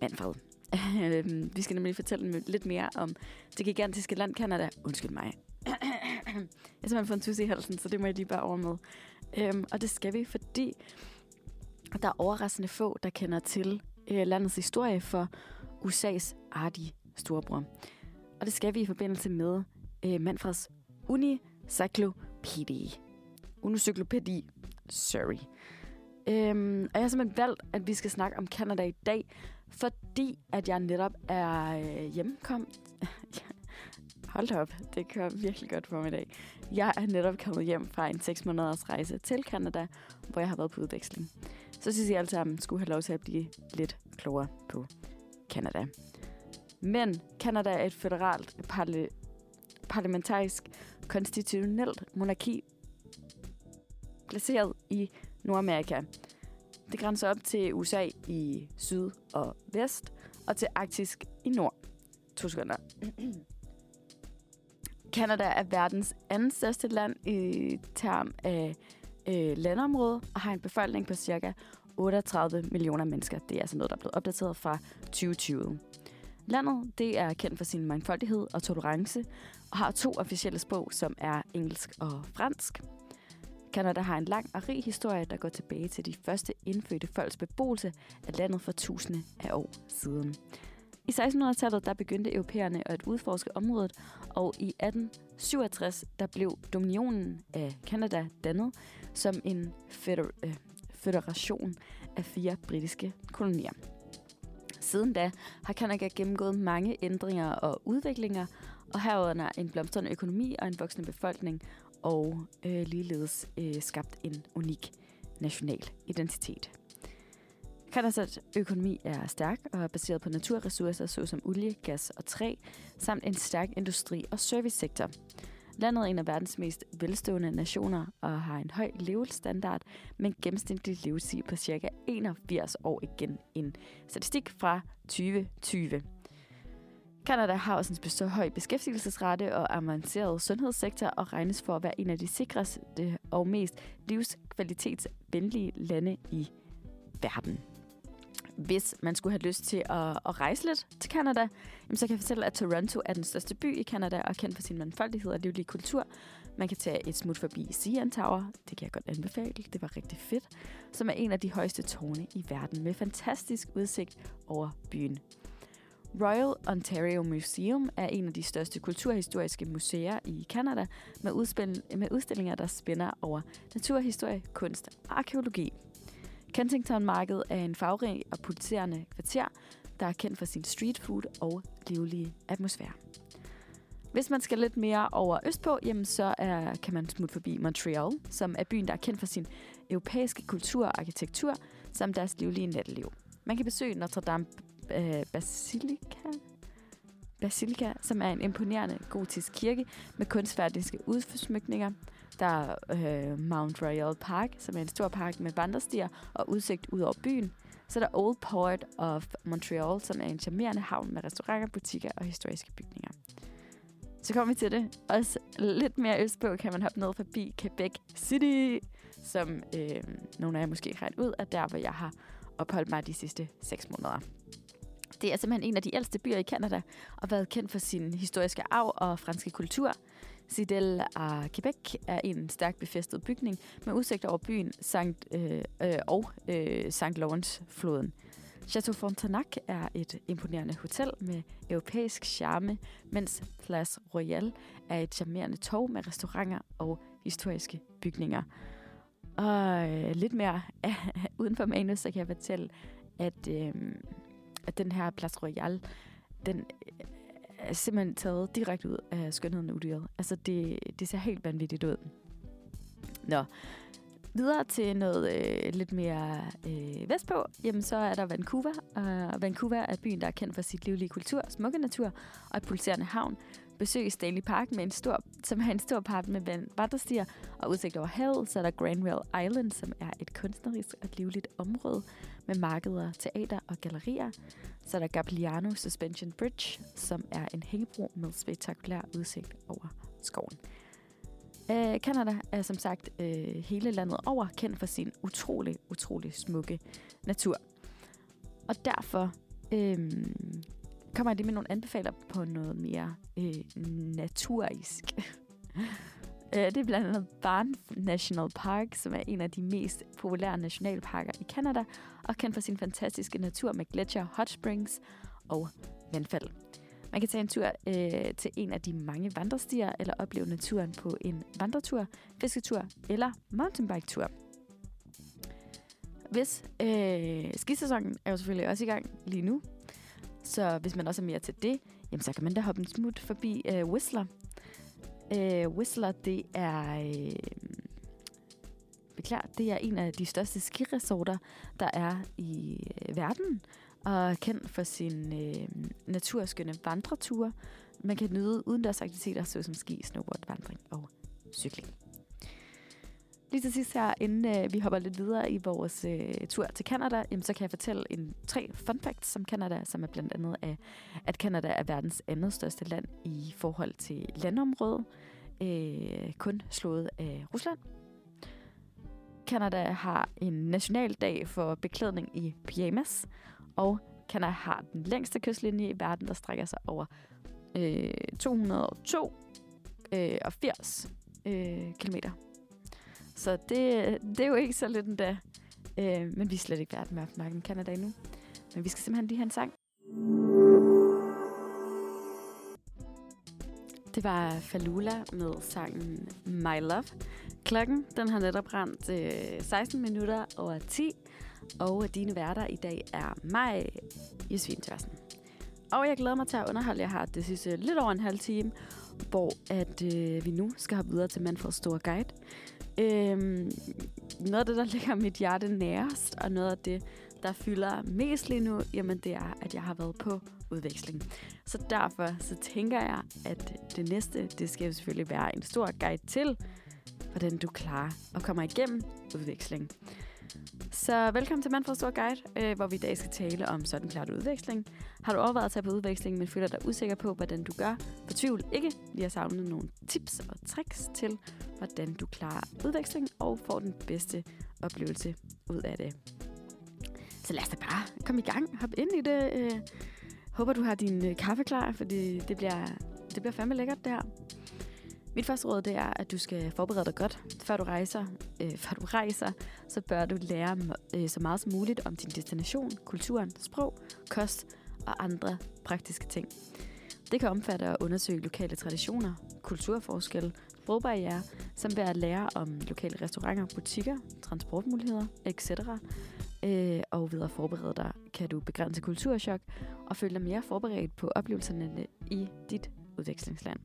Manfred. Vi skal nemlig fortælle lidt mere om det gigantiske land Canada. Undskyld mig. Jeg har simpelthen fået en tusse i halsen, så det må jeg lige bare over med. Og det skal vi, fordi der er overraskende få, der kender til landets historie for USA's artige storebror. Og det skal vi i forbindelse med Manfreds Unicyklopædi. Sorry. Og jeg har simpelthen valgt, at vi skal snakke om Canada i dag, fordi at jeg netop er hjemkommet. Hold da op, det kører virkelig godt for mig i dag. Jeg er netop kommet hjem fra en 6 måneders rejse til Canada, hvor jeg har været på udveksling. Så synes jeg alle sammen skulle have lov til at blive lidt klogere på Canada. Men Canada er et føderalt parlamentarisk konstitutionelt monarki placeret i Nordamerika. Det grænser op til USA i syd og vest, og til Arktis i nord. 2 sekunder. Canada er verdens andet største land i term af landområde, og har en befolkning på ca. 38 millioner mennesker. Det er altså noget, der er blevet opdateret fra 2020. Landet det er kendt for sin mangfoldighed og tolerance, og har 2 officielle sprog, som er engelsk og fransk. Canada har en lang og rig historie, der går tilbage til de første indfødte folks beboelse af landet for tusinde af år siden. I 1600-tallet der begyndte europæerne at udforske området, og i 1867 der blev Dominionen af Canada dannet som en føderation af 4 britiske kolonier. Siden da har Canada gennemgået mange ændringer og udviklinger, og herunder en blomstrende økonomi og en voksende befolkning, og ligeledes skabt en unik national identitet. Canadas økonomi er stærk og er baseret på naturressourcer såsom olie, gas og træ, samt en stærk industri- og servicesektor. Landet er en af verdens mest velstående nationer og har en høj levestandard, men gennemsnitlig levetid på ca. 81 år igen en statistik fra 2020. Canada har også en høj beskæftigelsesrate og avanceret sundhedssektor og regnes for at være en af de sikreste og mest livskvalitetsvenlige lande i verden. Hvis man skulle have lyst til at rejse lidt til Canada, så kan jeg fortælle, at Toronto er den største by i Canada og er kendt for sin mangfoldighed og livlige kultur. Man kan tage et smut forbi CN Tower, det kan jeg godt anbefale, det var rigtig fedt, som er en af de højeste tårne i verden med fantastisk udsigt over byen. Royal Ontario Museum er en af de største kulturhistoriske museer i Canada med udstillinger, der spænder over naturhistorie, kunst og arkeologi. Kensington Marked er en farverig og pulserende kvarter, der er kendt for sin street food og livlige atmosfære. Hvis man skal lidt mere over østpå, kan man smutte forbi Montreal, som er byen, der er kendt for sin europæiske kultur og arkitektur, samt deres livlige natteliv. Man kan besøge Notre Dame Basilica, som er en imponerende gotisk kirke med kunstfærdige udsmykninger. Der er Mount Royal Park, som er en stor park med vandrestier og udsigt ud over byen. Så er der Old Port of Montreal, som er en charmerende havn med restauranter, butikker og historiske bygninger. Så kommer vi til det. Også lidt mere østpå kan man hoppe ned forbi Quebec City, som nogle af jer måske ikke har regnet ud, er der, hvor jeg har opholdt mig de sidste 6 måneder. Det er simpelthen en af de ældste byer i Canada, og været kendt for sin historiske arv og franske kultur. Citadel à Québec er en stærkt befæstet bygning med udsigt over byen Saint Lawrence-floden. Chateau Frontenac er et imponerende hotel med europæisk charme, mens Place Royale er et charmerende torv med restauranter og historiske bygninger. Og lidt mere uden for manus, så kan jeg fortælle, at den her Place Royale, den er simpelthen taget direkte ud af Skønheden og Udyret. Altså, det ser helt vanvittigt ud. Nå, videre til noget lidt mere vestpå, jamen så er der Vancouver. Og Vancouver er byen, der er kendt for sit livlige kultur, smukke natur og et pulserende havn. Besøg i Stanley Park, som er en stor park med vandrestier og udsigt over havet. Så er der Granville Island, som er et kunstnerisk og livligt område med markeder, teater og gallerier. Så er der Gagliano Suspension Bridge, som er en hængebro med spektakulær udsigt over skoven. Canada er som sagt hele landet over kendt for sin utrolig, utrolig smukke natur. Og derfor kommer jeg lige med nogle anbefaler på noget mere naturisk. Det er blandt andet Banff National Park, som er en af de mest populære nationalparker i Canada, og kendt for sin fantastiske natur med gletsjer, hot springs og vandfald. Man kan tage en tur til en af de mange vandrestier, eller opleve naturen på en vandretur, fisketur eller mountainbike-tur. Hvis skisæsonen er jo selvfølgelig også i gang lige nu, så hvis man også er mere til det, jamen, så kan man da hoppe en smut forbi Whistler. Whistler, det er en af de største skiresorter, der er i verden, og er kendt for sin naturskønne vandreture. Man kan nyde udendørs aktiviteter, såsom ski, snowboard, vandring og cykling. Lige til sidst her, inden vi hopper lidt videre i vores tur til Canada, så kan jeg fortælle 3 fun facts om Canada, som er blandt andet, at Canada er verdens andet største land i forhold til landområdet, kun slået af Rusland. Canada har en nationaldag for beklædning i pyjamas, og Canada har den længste kystlinje i verden, der strækker sig over 282 kilometer. Så det er jo ikke så lidt endda. Men vi er slet ikke været med Aftenmarken Canada endnu. Men vi skal simpelthen lige have en sang. Det var Falula med sangen My Love. Klokken, den har netop ramt 16 minutter over 10. Og dine værter i dag er mig, Jesine Tørsen. Og jeg glæder mig til at underholde jer her det sidste lidt over en halv time, hvor at vi nu skal hoppe videre til Manfreds store guide. Noget af det, der ligger mit hjerte nærest, og noget af det, der fylder mest lige nu, jamen det er, at jeg har været på udveksling. Så derfor så tænker jeg, at det næste, det skal jo selvfølgelig være en stor guide til, hvordan du klarer og kommer igennem udveksling. Så velkommen til Manfreds store guide, hvor vi i dag skal tale om sådan klart udveksling. Har du overvejet at tage på udveksling, men føler dig usikker på, hvordan du gør? Fortvivl ikke. Vi har savnet nogle tips og tricks til, hvordan du klarer udveksling og får den bedste oplevelse ud af det. Så lad os da bare komme i gang. Hop ind i det. Håber, du har din kaffe klar, for det bliver fandme lækkert det her. Mit første råd, det er, at du skal forberede dig godt, før du rejser. Så bør du lære så meget som muligt om din destination, kulturen, sprog, kost og andre praktiske ting. Det kan omfatte at undersøge lokale traditioner, kulturforskelle, sprogbarrierer, samt at lære om lokale restauranter, butikker, transportmuligheder, etc. Og ved at forberede dig, kan du begrænse kulturschok og føle dig mere forberedt på oplevelserne i dit udvekslingsland.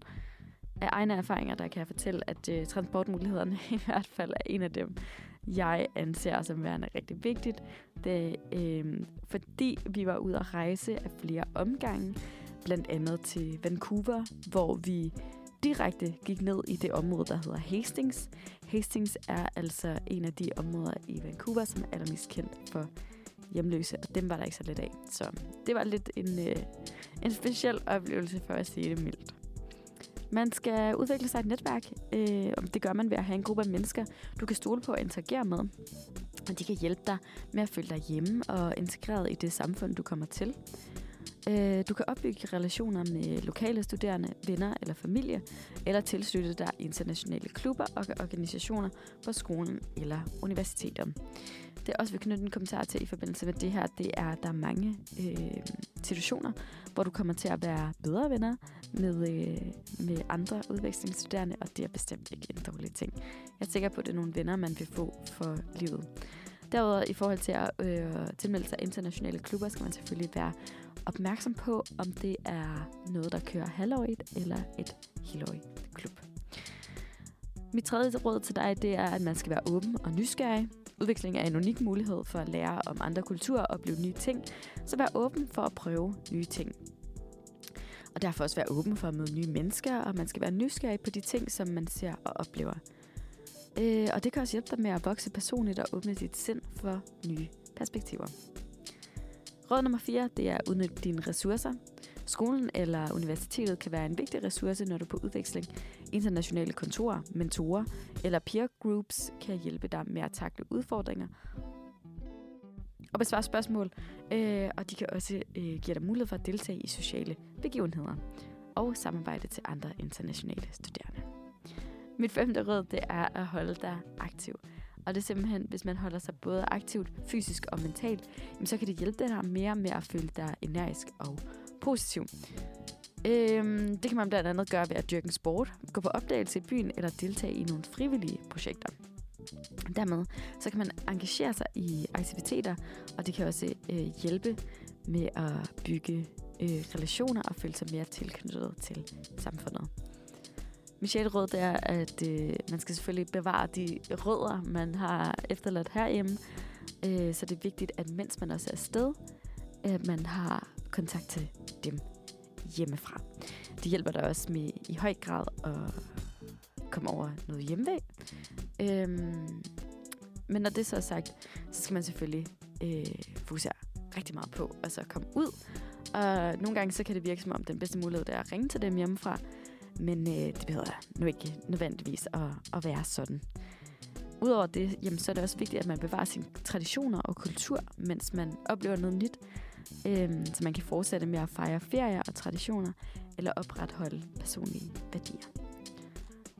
Af egne erfaringer, der kan jeg fortælle, at transportmulighederne i hvert fald er en af dem, jeg anser som værende rigtig vigtigt. Fordi vi var ude at rejse af flere omgange, blandt andet til Vancouver, hvor vi direkte gik ned i det område, der hedder Hastings. Hastings er altså en af de områder i Vancouver, som er allermest kendt for hjemløse, og dem var der ikke så lidt af. Så det var lidt en speciel oplevelse, for at sige det mildt. Man skal udvikle sig et netværk, og det gør man ved at have en gruppe af mennesker, du kan stole på og interagere med. Og de kan hjælpe dig med at føle dig hjemme og integreret i det samfund, du kommer til. Du kan opbygge relationer med lokale studerende, venner eller familie, eller tilslutte dig internationale klubber og organisationer på skolen eller universiteter. Det er også vil knytte en kommentar til i forbindelse med det her, det er, at der er mange situationer, hvor du kommer til at være bedre venner med andre udvekslingsstuderende, og det er bestemt ikke en dårlig ting. Jeg er sikker på, at det er nogle venner, man vil få for livet. Derudover i forhold til at tilmelde sig internationale klubber, skal man selvfølgelig være opmærksom på, om det er noget, der kører halvårigt eller et helårigt klub. Mit tredje råd til dig, det er, at man skal være åben og nysgerrig. Udvikling er en unik mulighed for at lære om andre kulturer og opleve nye ting, så vær åben for at prøve nye ting. Og derfor også være åben for at møde nye mennesker, og man skal være nysgerrig på de ting, som man ser og oplever. Og det kan også hjælpe dig med at vokse personligt og åbne dit sind for nye perspektiver. Råd nummer 4, det er at udnytte dine ressourcer. Skolen eller universitetet kan være en vigtig ressource, når du er på udveksling. Internationale kontorer, mentorer eller peer groups kan hjælpe dig med at takle udfordringer og besvare spørgsmål. Og de kan også give dig mulighed for at deltage i sociale begivenheder og samarbejde til andre internationale studerende. Mit femte råd, det er at holde dig aktiv. Og det er simpelthen, hvis man holder sig både aktivt, fysisk og mentalt, så kan det hjælpe dig mere med at føle dig energisk og positiv. Det kan man blandt andet gøre ved at dyrke en sport, gå på opdagelse i byen eller deltage i nogle frivillige projekter. Dermed så kan man engagere sig i aktiviteter, og det kan også hjælpe med at bygge relationer og føle sig mere tilknyttet til samfundet. Mit sjette råd er, at man skal selvfølgelig bevare de rødder, man har efterladt herhjemme. Så det er vigtigt, at mens man også er afsted, at man har kontakt til dem hjemmefra. Det hjælper dig også med i høj grad at komme over noget hjemvæg. Men når det så er sagt, så skal man selvfølgelig fokusere rigtig meget på og så komme ud. Og nogle gange så kan det virke som om den bedste mulighed er at ringe til dem hjemmefra. Men det behøver nu ikke nødvendigvis at være sådan. Udover det, jamen, så er det også vigtigt, at man bevarer sine traditioner og kultur, mens man oplever noget nyt. Så man kan fortsætte med at fejre ferier og traditioner, eller opretholde personlige værdier.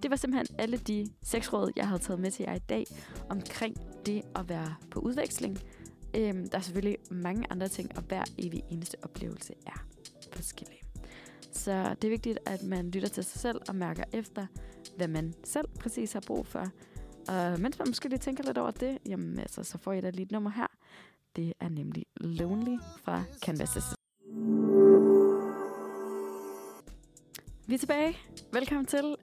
Det var simpelthen alle de 6 råd, jeg havde taget med til jer i dag, omkring det at være på udveksling. Der er selvfølgelig mange andre ting, og hver evig eneste oplevelse er forskellig. Så det er vigtigt, at man lytter til sig selv og mærker efter, hvad man selv præcis har brug for. Og mens man måske lige tænker lidt over det, jamen altså, så får I da lige et nummer her. Det er nemlig Lonely fra Canvases. Vi er tilbage. Velkommen til.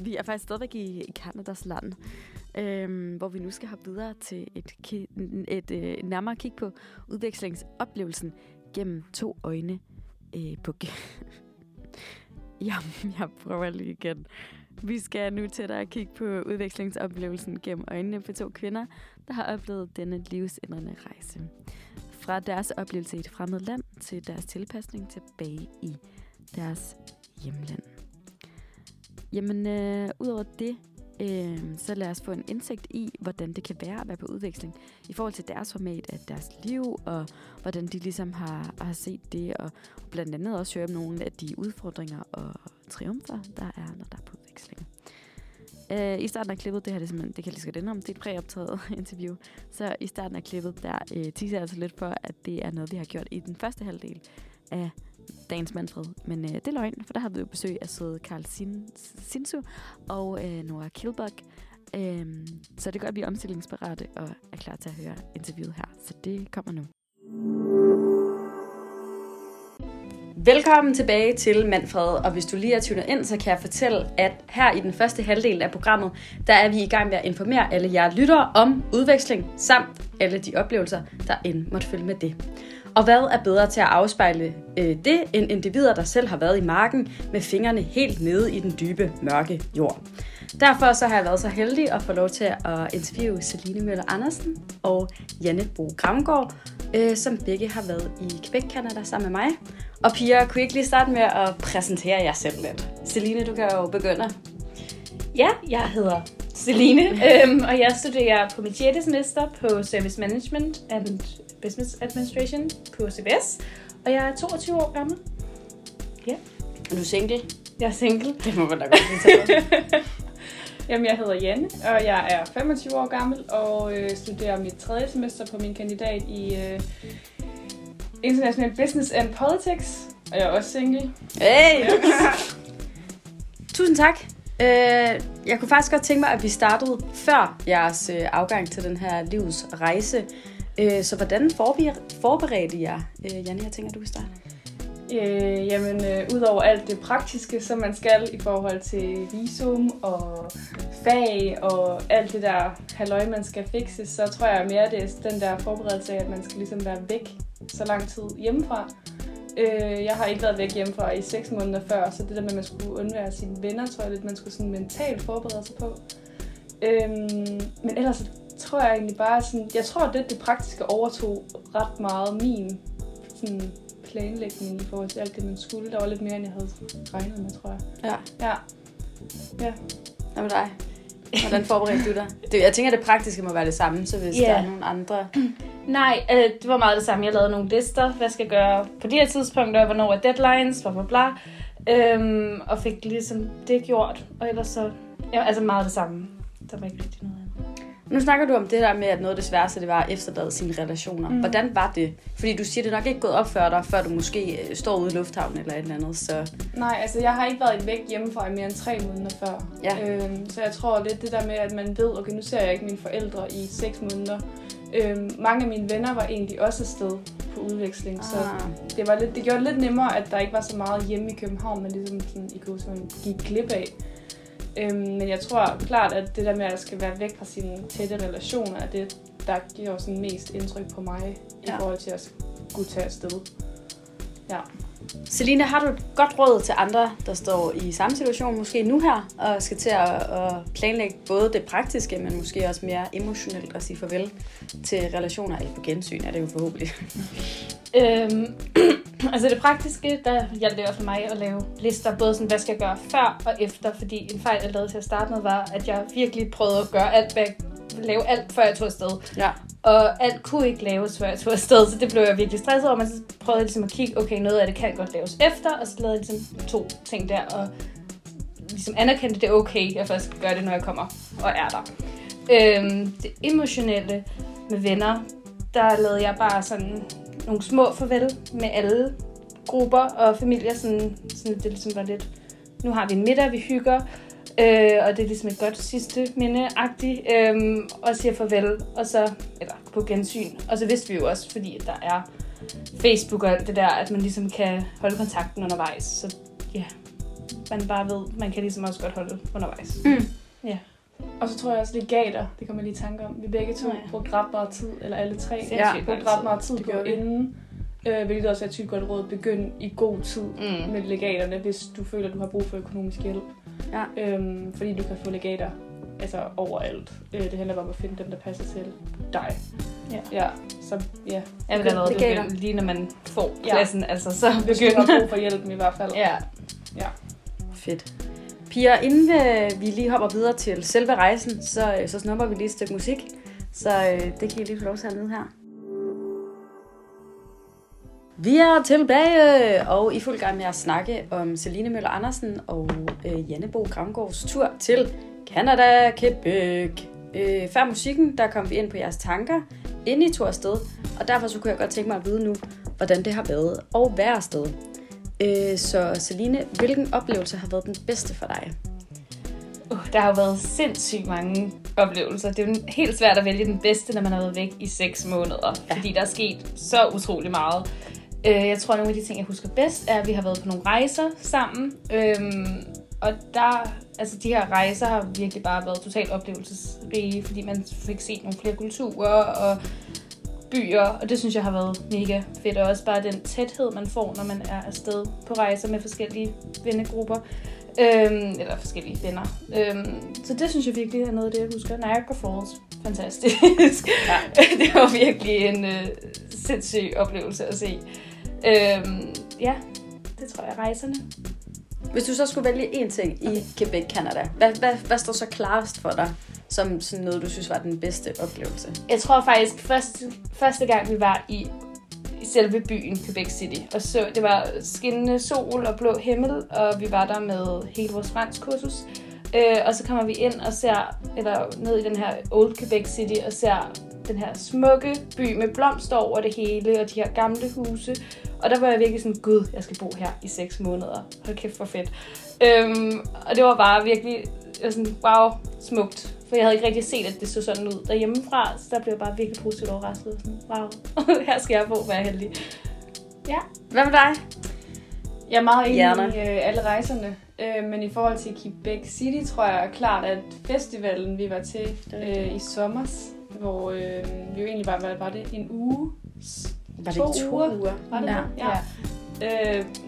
Vi er faktisk stadigvæk i Kanadas land, hvor vi nu skal have videre til et nærmere kig på udvekslingsoplevelsen gennem 2 øjne. Jeg prøver lige igen. Vi skal nu tættere kigge på udvekslingsoplevelsen gennem øjnene på 2 kvinder, der har oplevet denne livsændrende rejse. Fra deres oplevelse i et fremmed land til deres tilpasning tilbage i deres hjemland. Jamen, udover det, så lad os få en indsigt i, hvordan det kan være at være på udveksling i forhold til deres format af deres liv, og hvordan de ligesom har set det, og blandt andet også høre om nogle af de udfordringer og triumfer, der er, når der er på udveksling. I starten af klippet, det her det kan lige så godt om, det er et præoptaget interview, så i starten af klippet, der teaser jeg altså lidt for, at det er noget, vi har gjort i den første halvdel af dagens Manfred. Men det er løgn, for der har vi jo besøg af søde Carl Sinsu og Noah Kjeldbæk. Så det gør, at vi er omstillingsparate og er klar til at høre interviewet her. Så det kommer nu. Velkommen tilbage til Manfred, og hvis du lige er tunet ind, så kan jeg fortælle, at her i den første halvdel af programmet, der er vi i gang med at informere alle jer lyttere om udveksling, samt alle de oplevelser, der end måtte følge med det. Og hvad er bedre til at afspejle det, end individer, der selv har været i marken med fingrene helt nede i den dybe, mørke jord. Derfor så har jeg været så heldig at få lov til at interviewe Celine Møller Andersen og Janne Bro Grangaard, som begge har været i Quebec, Canada sammen med mig. Og piger, kunne I ikke lige starte med at præsentere jer selv lidt? Celine, du kan jo begynde. Ja, jeg hedder Celine, og jeg studerer på mit 6. semester på Service Management and Business Administration på CBS. Og jeg er 22 år gammel. Ja. Er du single? Jeg er single. Det må man da godt sige. Jamen, jeg hedder Janne, og jeg er 25 år gammel og studerer mit 3. semester på min kandidat i International Business and Politics. Og jeg er også single. Hey! Ja. Tusind tak. Jeg kunne faktisk godt tænke mig, at vi startede før jeres afgang til den her livs rejse. Så hvordan forberedte jeg? Janne, jeg tænker, du kan starte. Udover alt det praktiske, som man skal i forhold til visum og fag og alt det der halløj, man skal fikse, så tror jeg mere, det er den der forberedelse af, at man skal ligesom være væk så lang tid hjemmefra. Jeg har ikke været væk hjemmefra i 6 måneder før, så det der med, at man skulle undvære sine venner, tror jeg lidt, man skulle sådan mentalt forberede sig på. Men ellers tror jeg egentlig bare sådan, jeg tror, at det praktiske overtog ret meget min sådan planlægning i forhold til alt det, man skulle. Der var lidt mere, end jeg havde regnet med, tror jeg. Ja. Hvad med dig? Hvordan forberedte du dig? Jeg tænker, at det praktiske må være det samme, så hvis der er nogle andre... Nej, det var meget det samme. Jeg lavede nogle lister, hvad skal jeg gøre på de her tidspunkter, hvornår er deadlines, og fik ligesom det gjort. Og ellers så, meget det samme. Der var ikke rigtig noget andet. Nu snakker du om det der med, at noget af det sværeste, det var at efterlade sine relationer. Mm. Hvordan var det? Fordi du siger, det nok ikke gået op før dig, før du måske står ude i lufthavnen eller et eller andet. Så... Nej, jeg har ikke været væk hjemmefra i mere end 3 måneder før. Ja. Så jeg tror lidt det der med, at man ved, okay, nu ser jeg ikke mine forældre i 6 måneder. Mange af mine venner var egentlig også afsted på udveksling, så det gjorde lidt nemmere, at der ikke var så meget hjemme i København, man ligesom sådan, gik glip af. Men jeg tror klart, at det der med, at jeg skal være væk fra sine tætte relationer, er det, der giver sådan mest indtryk på mig i forhold til at skulle tage afsted. Ja. Celine, har du et godt råd til andre, der står i samme situation, måske nu her, og skal til at planlægge både det praktiske, men måske også mere emotionelt at sige farvel til relationer, eller på gensyn er det jo forhåbentlig. Det praktiske, der hjalp det også for mig at lave lister, både sådan, hvad skal jeg gøre før og efter, fordi en fejl, jeg lavede til at starte med, var, at jeg virkelig prøvede at gøre lave alt, før jeg tog afsted. Ja. Og alt kunne ikke laves, før jeg tog afsted, så det blev jeg virkelig stresset over, men så prøvede jeg ligesom at kigge, okay, noget af det kan godt laves efter, og så lavede jeg ligesom 2 ting der, og ligesom anerkendte, det er okay, jeg først gør det, når jeg kommer og er der. Det emotionelle med venner, der lavede jeg bare sådan nogle små farvel med alle grupper og familier, sådan det ligesom var lidt, nu har vi en middag, vi hygger, og det er ligesom et godt sidste minde-agtigt, og siger farvel, og så, eller på gensyn. Og så vidste vi jo også, fordi der er Facebook og alt det der, at man ligesom kan holde kontakten undervejs. Så ja, man bare ved, man kan ligesom også godt holde undervejs. Mm. Ja. Og så tror jeg også legater, det kommer lige i tanke om. Vi begge to brugte ret meget tid, eller alle 3 brugte ret meget tid på inden. Hvilket også er et typisk godt råd, begynd i god tid med legaterne, hvis du føler, du har brug for økonomisk hjælp. Ja. Fordi du kan få legater overalt. Det handler bare om at finde dem, der passer til dig. Ja. Alt det noget, legater. Lige når man får klassen, så hvis du har brug for hjælpen i hvert fald. Ja. Fedt. Piger, inden vi lige hopper videre til selve rejsen, så snupper vi lige et stykke musik. Så det kan I lige få lov til at nyde her. Vi er tilbage, og I fuld gang med at snakke om Celine Møller Andersen og Janne Bro Grangaards tur til Canada, Quebec. Før musikken, der kom vi ind på jeres tanker, inden I tog afsted, og derfor så kunne jeg godt tænke mig at vide nu, hvordan det har været at være afsted. Så Celine, hvilken oplevelse har været den bedste for dig? Der har jo været sindssygt mange oplevelser. Det er jo helt svært at vælge den bedste, når man har været væk i 6 måneder, fordi der er sket så utrolig meget. Jeg tror, at nogle af de ting, jeg husker bedst, er, at vi har været på nogle rejser sammen. Og der, de her rejser har virkelig bare været totalt oplevelsesrige, fordi man fik set nogle flere kulturer og byer. Og det synes jeg har været mega fedt. Og også bare den tæthed, man får, når man er afsted på rejser med forskellige vennegrupper. Eller forskellige venner. Så det synes jeg virkelig er noget af det, jeg husker. Niagara Falls. Fantastisk. Det var virkelig en sindssyg oplevelse at se. Ja, det tror jeg. Rejserne. Hvis du så skulle vælge én ting i Quebec, Canada, hvad står så klarest for dig som sådan noget, du synes var den bedste oplevelse? Jeg tror faktisk, første gang vi var i selve byen Quebec City, og så det var skinnende sol og blå himmel, og vi var der med hele vores fransk kursus. Og så kommer vi ind og ned i den her Old Quebec City og ser den her smukke by med blomster over det hele og de her gamle huse. Og der var jeg virkelig sådan, gud, jeg skal bo her i 6 måneder. Hold kæft, hvor fedt. Og det var bare virkelig sådan, wow, smukt. For jeg havde ikke rigtig set, at det så sådan ud derhjemmefra, så der blev jeg bare virkelig positivt overrasket. Sådan, wow, her skal jeg bo, hvor jeg er heldig. Ja. Hvad med dig? Jeg er meget enig i alle rejserne. Men i forhold til Quebec City, tror jeg klart, at festivalen, vi var til i sommer, hvor vi jo egentlig bare var det en uge? Var det 2 uger? Var det ja.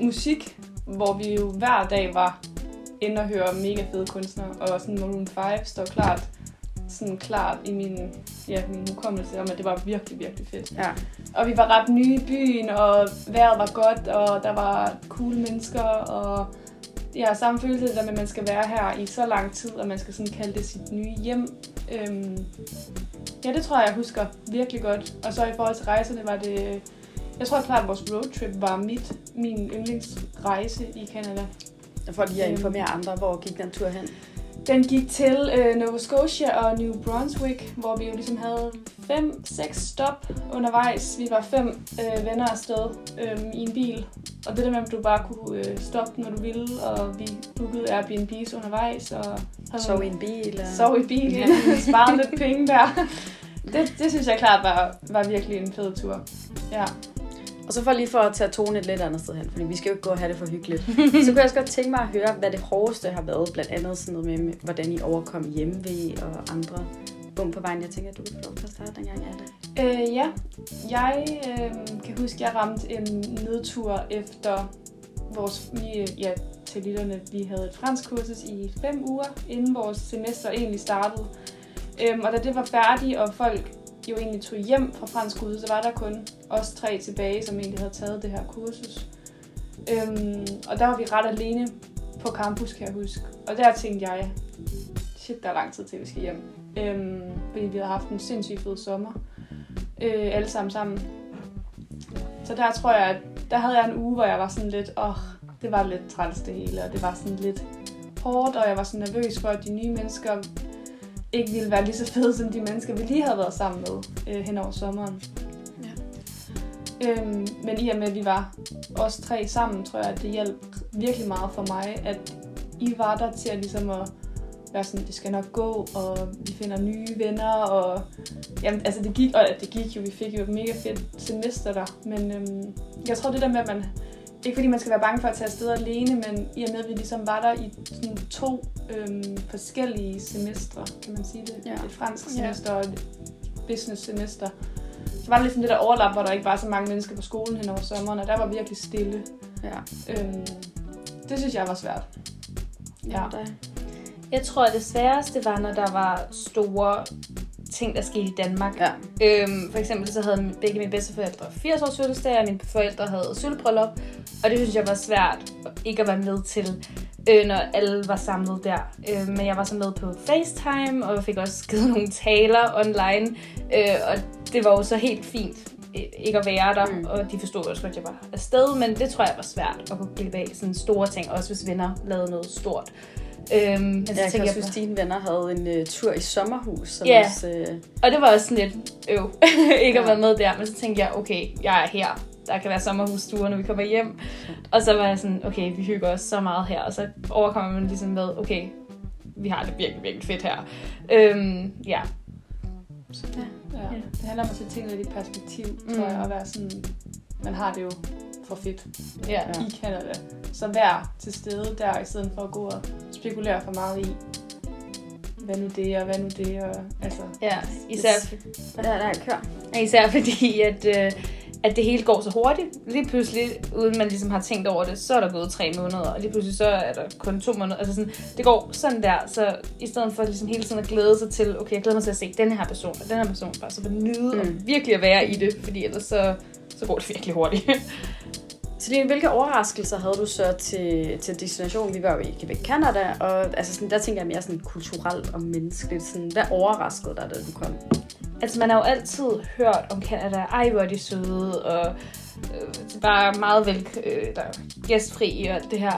Musik, hvor vi jo hver dag var inde og høre mega fede kunstnere, og sådan Maroon 5 står klart i min hukommelse om, at det var virkelig, virkelig fedt. Ja. Og vi var ret nye i byen, og vejret var godt, og der var cool mennesker, og jeg har samme følelse der med, at man skal være her i så lang tid, og man skal sådan kalde det sit nye hjem. Ja, det tror jeg husker virkelig godt. Og så i forhold til rejserne var det... Jeg tror klart, at vores roadtrip var min yndlingsrejse i Canada. Og for lige at informere andre, hvor gik den tur hen? Den gik til Nova Scotia og New Brunswick, hvor vi jo ligesom havde 5-6 stop undervejs. Vi var 5 venner afsted i en bil, og det der med, at du bare kunne stoppe, når du ville, og vi bookede Airbnbs undervejs. Og sov i en bil. Og... Sov i bilen, ja. Sparede lidt penge der. Det synes jeg klart var virkelig en fed tur. Ja. Og så for at tage tonen et lidt andet sted hen, fordi vi skal jo ikke gå og have det for hyggeligt. Så kunne jeg også godt tænke mig at høre, hvad det hårdeste har været, blandt andet sådan noget med, hvordan I overkom hjemvej og andre bum på vejen. Jeg tænker, at du ville få lov til at starte dengang, er det? Ja, jeg kan huske, at jeg ramte en nedtur efter vores... Ja, til lytterne, vi havde et fransk kursus i 5 uger, inden vores semester egentlig startede. Og da det var færdigt, og folk jo egentlig tog hjem fra fransk ude, så var der kun os 3 tilbage, som egentlig havde taget det her kursus. Og der var vi ret alene på campus, kan jeg huske. Og der tænkte jeg, shit, der er lang tid til, vi skal hjem. Fordi vi havde haft en sindssygt fed sommer. Alle sammen. Så der tror jeg, at der havde jeg en uge, hvor jeg var sådan lidt, det var lidt træls det hele, og det var sådan lidt hårdt, og jeg var sådan nervøs for, at de nye mennesker ikke ville være lige så fede som de mennesker, vi lige havde været sammen med hen over sommeren. Ja. Men i og med, at vi var os 3 sammen, tror jeg, at det hjalp virkelig meget for mig, at I var der til at ligesom at være sådan, det skal nok gå, og vi finder nye venner, og jamen, altså det gik jo, vi fik jo et mega fedt semester der, men jeg tror det der med, at man ikke fordi man skal være bange for at tage afsted alene, men i og med, at vi ligesom var der i sådan 2 forskellige semestre, kan man sige det. Ja. Et fransk semester og et business semester. Så var det ligesom det der overlap, hvor der ikke var så mange mennesker på skolen hen over sommeren, og der var virkelig stille. Ja. Det synes jeg var svært. Ja. Jeg tror, at det sværeste var, når der var store ting, der skete i Danmark. Ja. For eksempel så havde begge mine bedsteforældre 80-års fødselsdag, og mine forældre havde sølvbryllup, og det synes jeg var svært ikke at være med til, når alle var samlet der. Men jeg var så med på FaceTime, og fik også givet nogle taler online, og det var jo så helt fint ikke at være der, og de forstod også godt, at jeg var afsted, men det tror jeg var svært at kunne blive bag sådan store ting, også hvis venner lavede noget stort. Jeg kan også huske, at dine venner havde en tur i sommerhus. Ja, og det var også sådan lidt ikke at være med der, men så tænkte jeg, okay, jeg er her, der kan være sommerhusture, når vi kommer hjem. Og så var jeg sådan, okay, vi hygger os så meget her, og så overkommer man ligesom med, okay, vi har det virkelig, virkelig fedt her. Ja. Det handler om at se tingene i dit perspektiv, tror jeg, at være sådan, man har det jo for fedt i Canada. Så vær til stede der, i stedet for at gå og spekulere for meget i, hvad nu det, og altså... Ja, især fordi, at det hele går så hurtigt. Lige pludselig, uden man ligesom har tænkt over det, så er der gået 3 måneder, og lige pludselig så er der kun 2 måneder. Altså sådan, det går sådan der, så i stedet for ligesom hele tiden at glæde sig til, okay, jeg glæder mig til at se denne her person, og denne her person, bare så for nyde og virkelig at være i det, fordi ellers så går det virkelig hurtigt. Celine, hvilke overraskelser havde du så til destinationen? Vi var jo i Quebec, Canada, og altså sådan, der tænker jeg mere sådan kulturelt og menneskeligt. Sådan, hvad overraskede dig, da du kom? Altså, man har jo altid hørt om Canada. Ej, hvor de søde, og bare meget gæstfri og alt det her.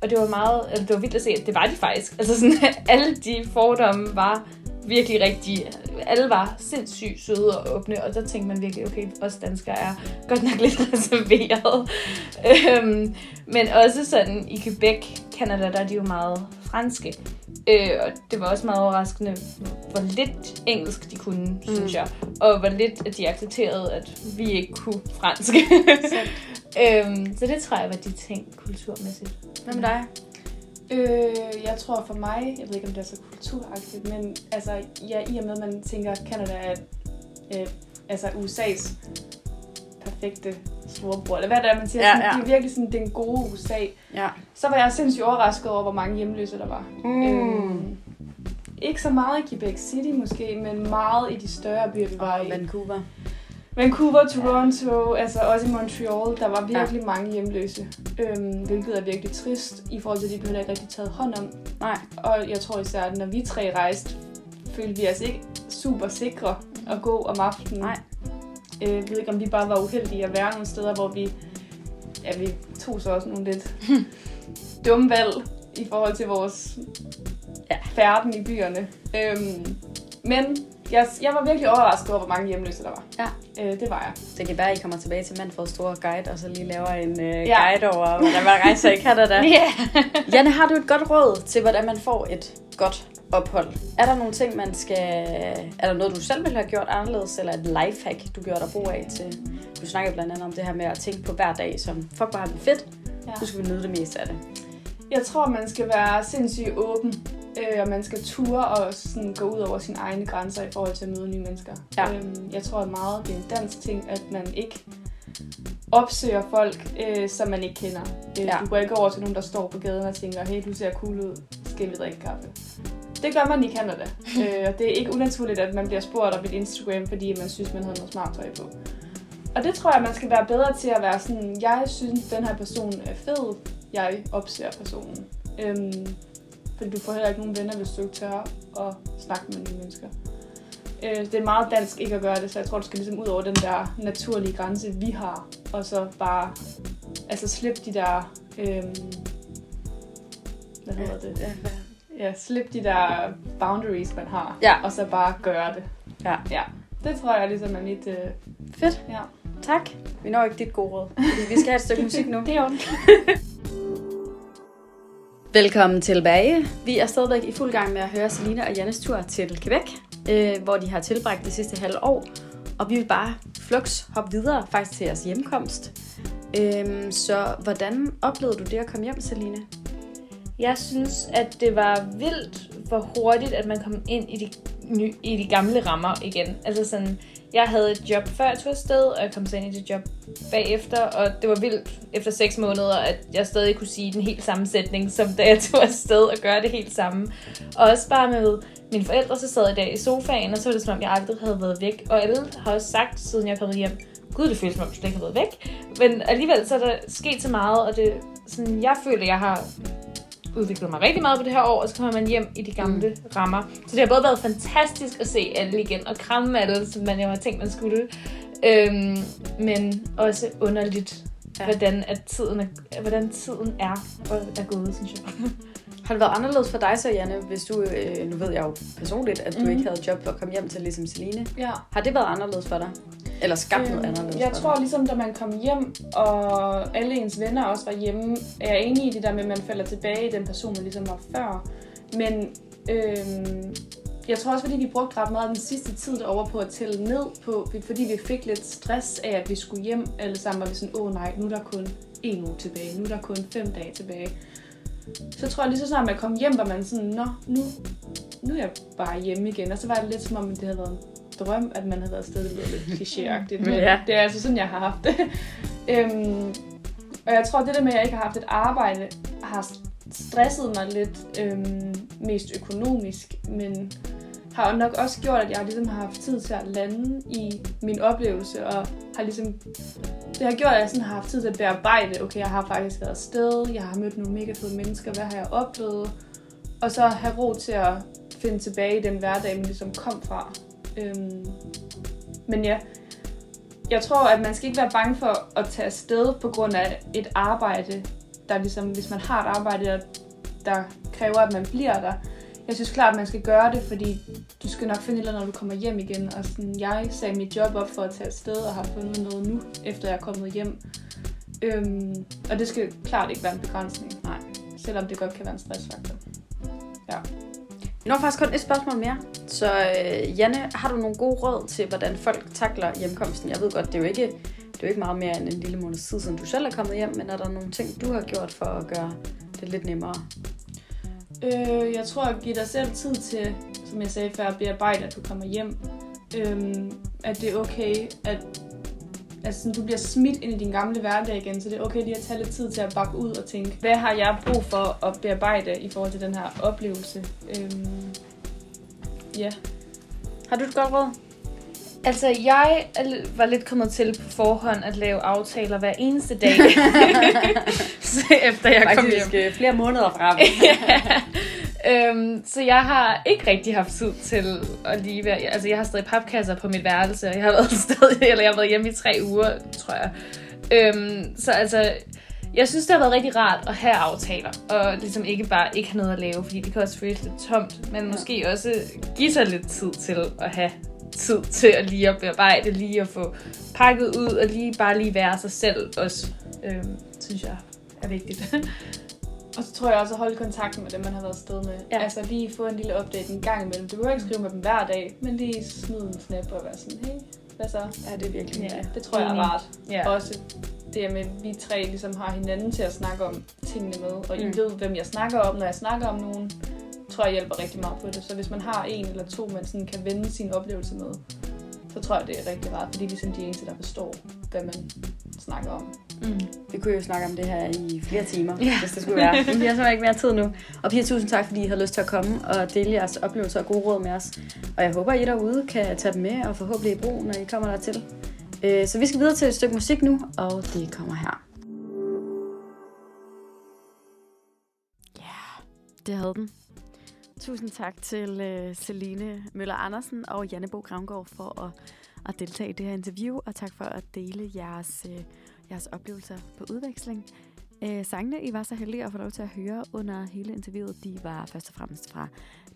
Og det var meget, altså, det var vildt at se, at det var de faktisk. Altså sådan, alle de fordomme var virkelig rigtige. Alle var sindssygt søde og åbne, og der tænkte man virkelig, okay, os danskere er godt nok lidt reserveret. Men også sådan i Quebec, Canada, der er de jo meget franske. Og det var også meget overraskende, hvor lidt engelsk de kunne, synes jeg. Og hvor lidt, at de accepterede, at vi ikke kunne fransk. Så det tror jeg var de ting, kulturmæssigt. Hvad med dig? Jeg tror for mig, jeg ved ikke om det er så kulturagtigt, men altså, ja, i og med at man tænker, at Canada er altså USA's perfekte storebror, eller hvad det er, man siger, sådan, det er virkelig sådan den gode USA. Ja. Så var jeg sindssygt overrasket over, hvor mange hjemløse der var. Ikke så meget i Quebec City måske, men meget i de større byer, vi var i. Vancouver, Toronto, altså også i Montreal, der var virkelig mange hjemløse, hvilket er virkelig trist i forhold til, at de blev ikke rigtig taget hånd om. Nej. Og jeg tror især, at når vi tre rejste, følte vi os altså ikke super sikre at gå om aftenen. Nej. Jeg ved ikke, om vi bare var uheldige at være nogle steder, hvor vi tog så også nogle lidt dumme valg i forhold til vores færden i byerne. Men jeg var virkelig overrasket over, hvor mange hjemløse der var. Ja. Det var jeg. Det kan være, at I kommer tilbage til Manfreds store guide, og så lige laver en guide over, hvordan man rejser i Canada. Janne, har du et godt råd til, hvordan man får et godt ophold? Er der nogle ting, man skal... Er der noget, du selv ville have gjort anderledes, eller et lifehack, du gjorde dig brug af til... Du snakkede blandt andet om det her med at tænke på hver dag, som fuck, hvor har vi fedt. Ja. Nu skal vi nyde det meste af det. Jeg tror, man skal være sindssygt åben. Og man skal ture og sådan gå ud over sine egne grænser i forhold til at møde nye mennesker. Ja. Jeg tror meget, det er en dansk ting, at man ikke opsøger folk, som man ikke kender. Du går ikke over til nogen, der står på gaden og tænker, hey, du ser cool ud, skal vi drikke kaffe? Det gør man i Canada. Og det er ikke unaturligt, at man bliver spurgt op et Instagram, fordi man synes, man havde noget smart tøj på. Og det tror jeg, man skal være bedre til at være sådan, jeg synes, den her person er fed, jeg opsøger personen. Du får heller ikke nogen venner, hvis du ikke tør at snakke med nye mennesker. Det er meget dansk ikke at gøre det, så jeg tror, du skal ligesom ud over den der naturlige grænse, vi har, og så bare altså slippe de der... hvad hedder det? Ja, slippe de der boundaries, man har, og så bare gøre det. Ja. Det tror jeg ligesom er lidt... fedt. Ja. Tak. Vi når ikke dit gode råd, fordi vi skal have et stykke musik nu. Det er ondt. Velkommen tilbage. Vi er stadigvæk i fuld gang med at høre Celine og Jannes tur til Quebec, hvor de har tilbragt det sidste halve år, og vi vil bare flux hoppe videre faktisk til jeres hjemkomst. Så hvordan oplevede du det at komme hjem, Celine? Jeg synes, at det var vildt, hvor hurtigt, at man kom ind i de gamle rammer igen. Altså sådan, jeg havde et job før jeg tog afsted, og jeg kom så ind i det job bagefter, og det var vildt efter 6 måneder, at jeg stadig kunne sige den helt samme sætning, som da jeg tog afsted og gøre det helt samme. Og også bare med mine forældre, så sad jeg der i sofaen, og så var det som om, jeg aldrig havde været væk. Og alle har også sagt, siden jeg kom hjem, gud, det føles som om, du slet ikke har været væk. Men alligevel så er der sket så meget, og det sådan, jeg føler, jeg har... udviklede mig rigtig meget på det her år, og så kommer man hjem i de gamle rammer. Så det har både været fantastisk at se alle igen, og kramme alle, som man jo har tænkt, man skulle. Men også underligt, hvordan tiden er, og er gået, synes jeg. Har det været anderledes for dig så, Janne, hvis du, nu ved jeg jo personligt, at du ikke havde job og kom hjem til ligesom Celine. Ja. Har det været anderledes for dig? Eller skabt noget anderledes? Jeg tror ligesom, da man kom hjem, og alle ens venner også var hjemme, er jeg enig i det der med, at man falder tilbage i den person, man ligesom var før. Men jeg tror også, fordi vi brugte ret meget den sidste tid derovre på at tælle ned på, fordi vi fik lidt stress af, at vi skulle hjem alle sammen, var vi sådan, nej, nu er der kun 1 uge tilbage, nu er der kun 5 dage tilbage. Så tror jeg lige så snart, man kom hjem, var man sådan, nu er jeg bare hjemme igen. Og så var det lidt som om, det havde været en drøm, at man havde været afsted. Det blev lidt klichéagtigt, men det er altså sådan, jeg har haft det. Og jeg tror, det der med, at jeg ikke har haft et arbejde, har stresset mig lidt mest økonomisk. Men har nok også gjort, at jeg ligesom har haft tid til at lande i min oplevelse, og har ligesom, det har gjort, at jeg sådan har haft tid til at bearbejde, okay, jeg har faktisk været afsted, jeg har mødt nogle mega fede mennesker, hvad har jeg oplevet, og så have ro til at finde tilbage i den hverdag, man ligesom kom fra. Men ja, jeg tror, at man skal ikke være bange for at tage afsted på grund af et arbejde, der ligesom, hvis man har et arbejde, der kræver, at man bliver der. Jeg synes klart, at man skal gøre det, fordi du skal nok finde et eller andet, når du kommer hjem igen. Og sådan, jeg sagde mit job op for at tage afsted og har fundet noget nu, efter jeg er kommet hjem. Og det skal klart ikke være en begrænsning, nej. Selvom det godt kan være en stressfaktor. Ja. Vi når faktisk kun et spørgsmål mere. Så Janne, har du nogle gode råd til, hvordan folk takler hjemkomsten? Jeg ved godt, det er jo ikke meget mere end en lille måneds tid, siden du selv er kommet hjem. Men er der nogle ting, du har gjort for at gøre det lidt nemmere? Jeg tror, at give dig selv tid til, som jeg sagde før, at bearbejde, at du kommer hjem. At det er okay, at du bliver smidt ind i din gamle hverdag igen, så det er okay lige at tage lidt tid til at bakke ud og tænke, hvad har jeg brug for at bearbejde i forhold til den her oplevelse? Ja. Har du et godt råd? Altså, jeg var lidt kommet til på forhånd at lave aftaler hver eneste dag, efter jeg kom hjem. Faktisk flere måneder frem. Ja. Så jeg har ikke rigtig haft tid til at lige være... Altså, jeg har stadig papkasser på mit værelse, og jeg har været hjemme i 3 uger, tror jeg. Så altså, jeg synes, det har været rigtig rart at have aftaler, og ligesom ikke bare ikke have noget at lave, fordi det kan også føles lidt tomt, men måske også give sig lidt tid til at have... tid til at lige at bearbejde, lige at få pakket ud, og bare være sig selv også, synes jeg er vigtigt. Og så tror jeg også at holde kontakten med dem, man har været afsted med. Ja. Altså lige få en lille update en gang imellem. Du behøver ikke skrive med dem hver dag, men lige smide en snap og være sådan, hey, hvad så? Ja, det er virkelig ja. Det tror jeg er rart. Ja. Også det med, at vi 3 ligesom har hinanden til at snakke om tingene med, og I ved, hvem jeg snakker om, når jeg snakker om nogen. Tror jeg hjælper rigtig meget på det. Så hvis man har 1 eller 2, man sådan kan vende sin oplevelse med, så tror jeg, det er rigtig rart, fordi vi er de eneste, der forstår, hvad man snakker om. Mm. Vi kunne jo snakke om det her i flere timer, hvis det skulle være. Men vi har simpelthen ikke mere tid nu. Og Pia, tusind tak, fordi I havde lyst til at komme og dele jeres oplevelser og gode råd med os. Og jeg håber, I derude kan tage dem med og forhåbentlig i brug, når I kommer dertil. Så vi skal videre til et stykke musik nu, og det kommer her. Ja, det havde den. Tusind tak til Celine Møller Andersen og Janne Bro Grangaard for at deltage i det her interview, og tak for at dele jeres oplevelser på udveksling. Sangene, I var så heldige at få lov til at høre under hele interviewet, de var først og fremmest fra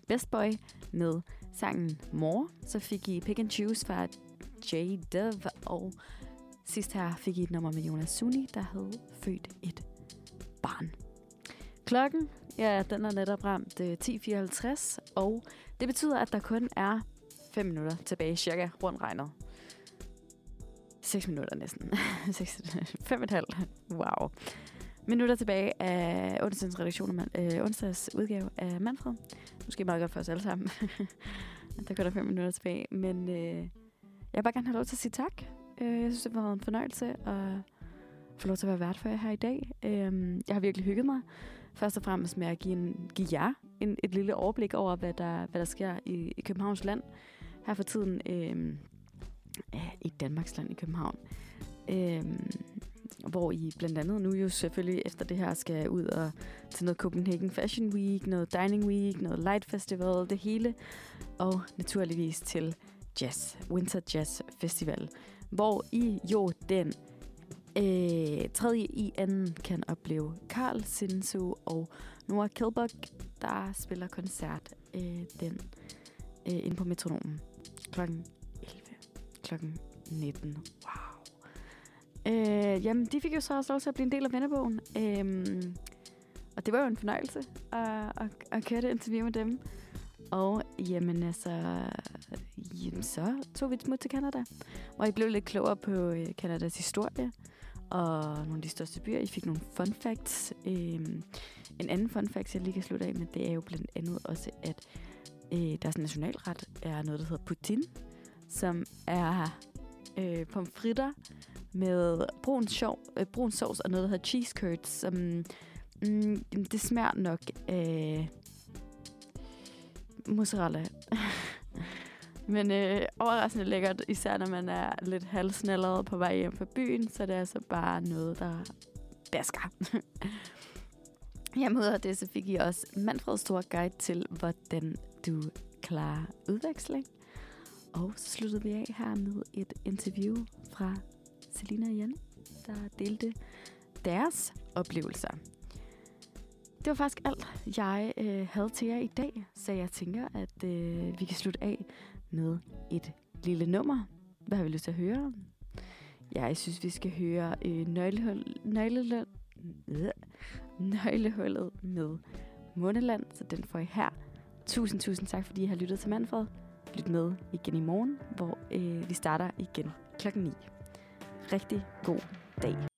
Best Boy med sangen More. Så fik I Pick and Choose fra J-Dev, og sidst her fik I et nummer med Jonas Suni, der havde født et barn. Klokken, ja, den er netop ramt 10:54, og det betyder, at der kun er 5 minutter tilbage, cirka rundt regnet. 6 minutter næsten. 5,5. Wow. Minutter tilbage af onsdags udgave af Manfred. Måske meget godt for os alle sammen. Der kun er 5 minutter tilbage, men jeg vil bare gerne have lov til at sige tak. Jeg synes, det har været en fornøjelse at få lov til at være vært for jer her i dag. Jeg har virkelig hygget mig. Først og fremmest med at give jer et lille overblik over, hvad der sker i Københavns land. Her for tiden i Danmarks land i København. Hvor I blandt andet nu jo selvfølgelig efter det her skal ud og til noget Copenhagen Fashion Week, noget Dining Week, noget Light Festival, det hele. Og naturligvis til jazz, Winter Jazz Festival, hvor I jo den 3. i anden kan opleve Carl Sinsu og Noah Kjeldbæk, der spiller koncert inde på metronomen klokken 11, klokken 19. Wow. Jamen, de fik jo så også lov til at blive en del af vennebogen. Og det var jo en fornøjelse at køre det interview med dem. Og så tog vi et smut til Canada, hvor I blev lidt klogere på Canadas historie. Og nogle af de største byer. I fik nogle fun facts. En anden fun fact, jeg lige kan slutte af med, det er jo blandt andet også, at deres nationalret er noget, der hedder poutine, som er pomfritter med brun sovs og noget, der hedder cheese curds, som det smager nok mozzarella. Men overraskende lækkert, især når man er lidt halvsnallerede på vej hjem fra byen, så det er altså bare noget, der basker. Jamen ud af det, så fik I også Manfreds store guide til, hvordan du klarer udveksling. Og så sluttede vi af her med et interview fra Celine og Janne, der delte deres oplevelser. Det var faktisk alt, jeg havde til jer i dag, så jeg tænker, at vi kan slutte af med et lille nummer. Hvad har vi lyst til at høre? Jeg synes, vi skal høre Nøglehullet med Måneland, så den får I her. Tusind tak, fordi I har lyttet til Manfred. Lyt med igen i morgen, hvor vi starter igen kl. 9. Rigtig god dag.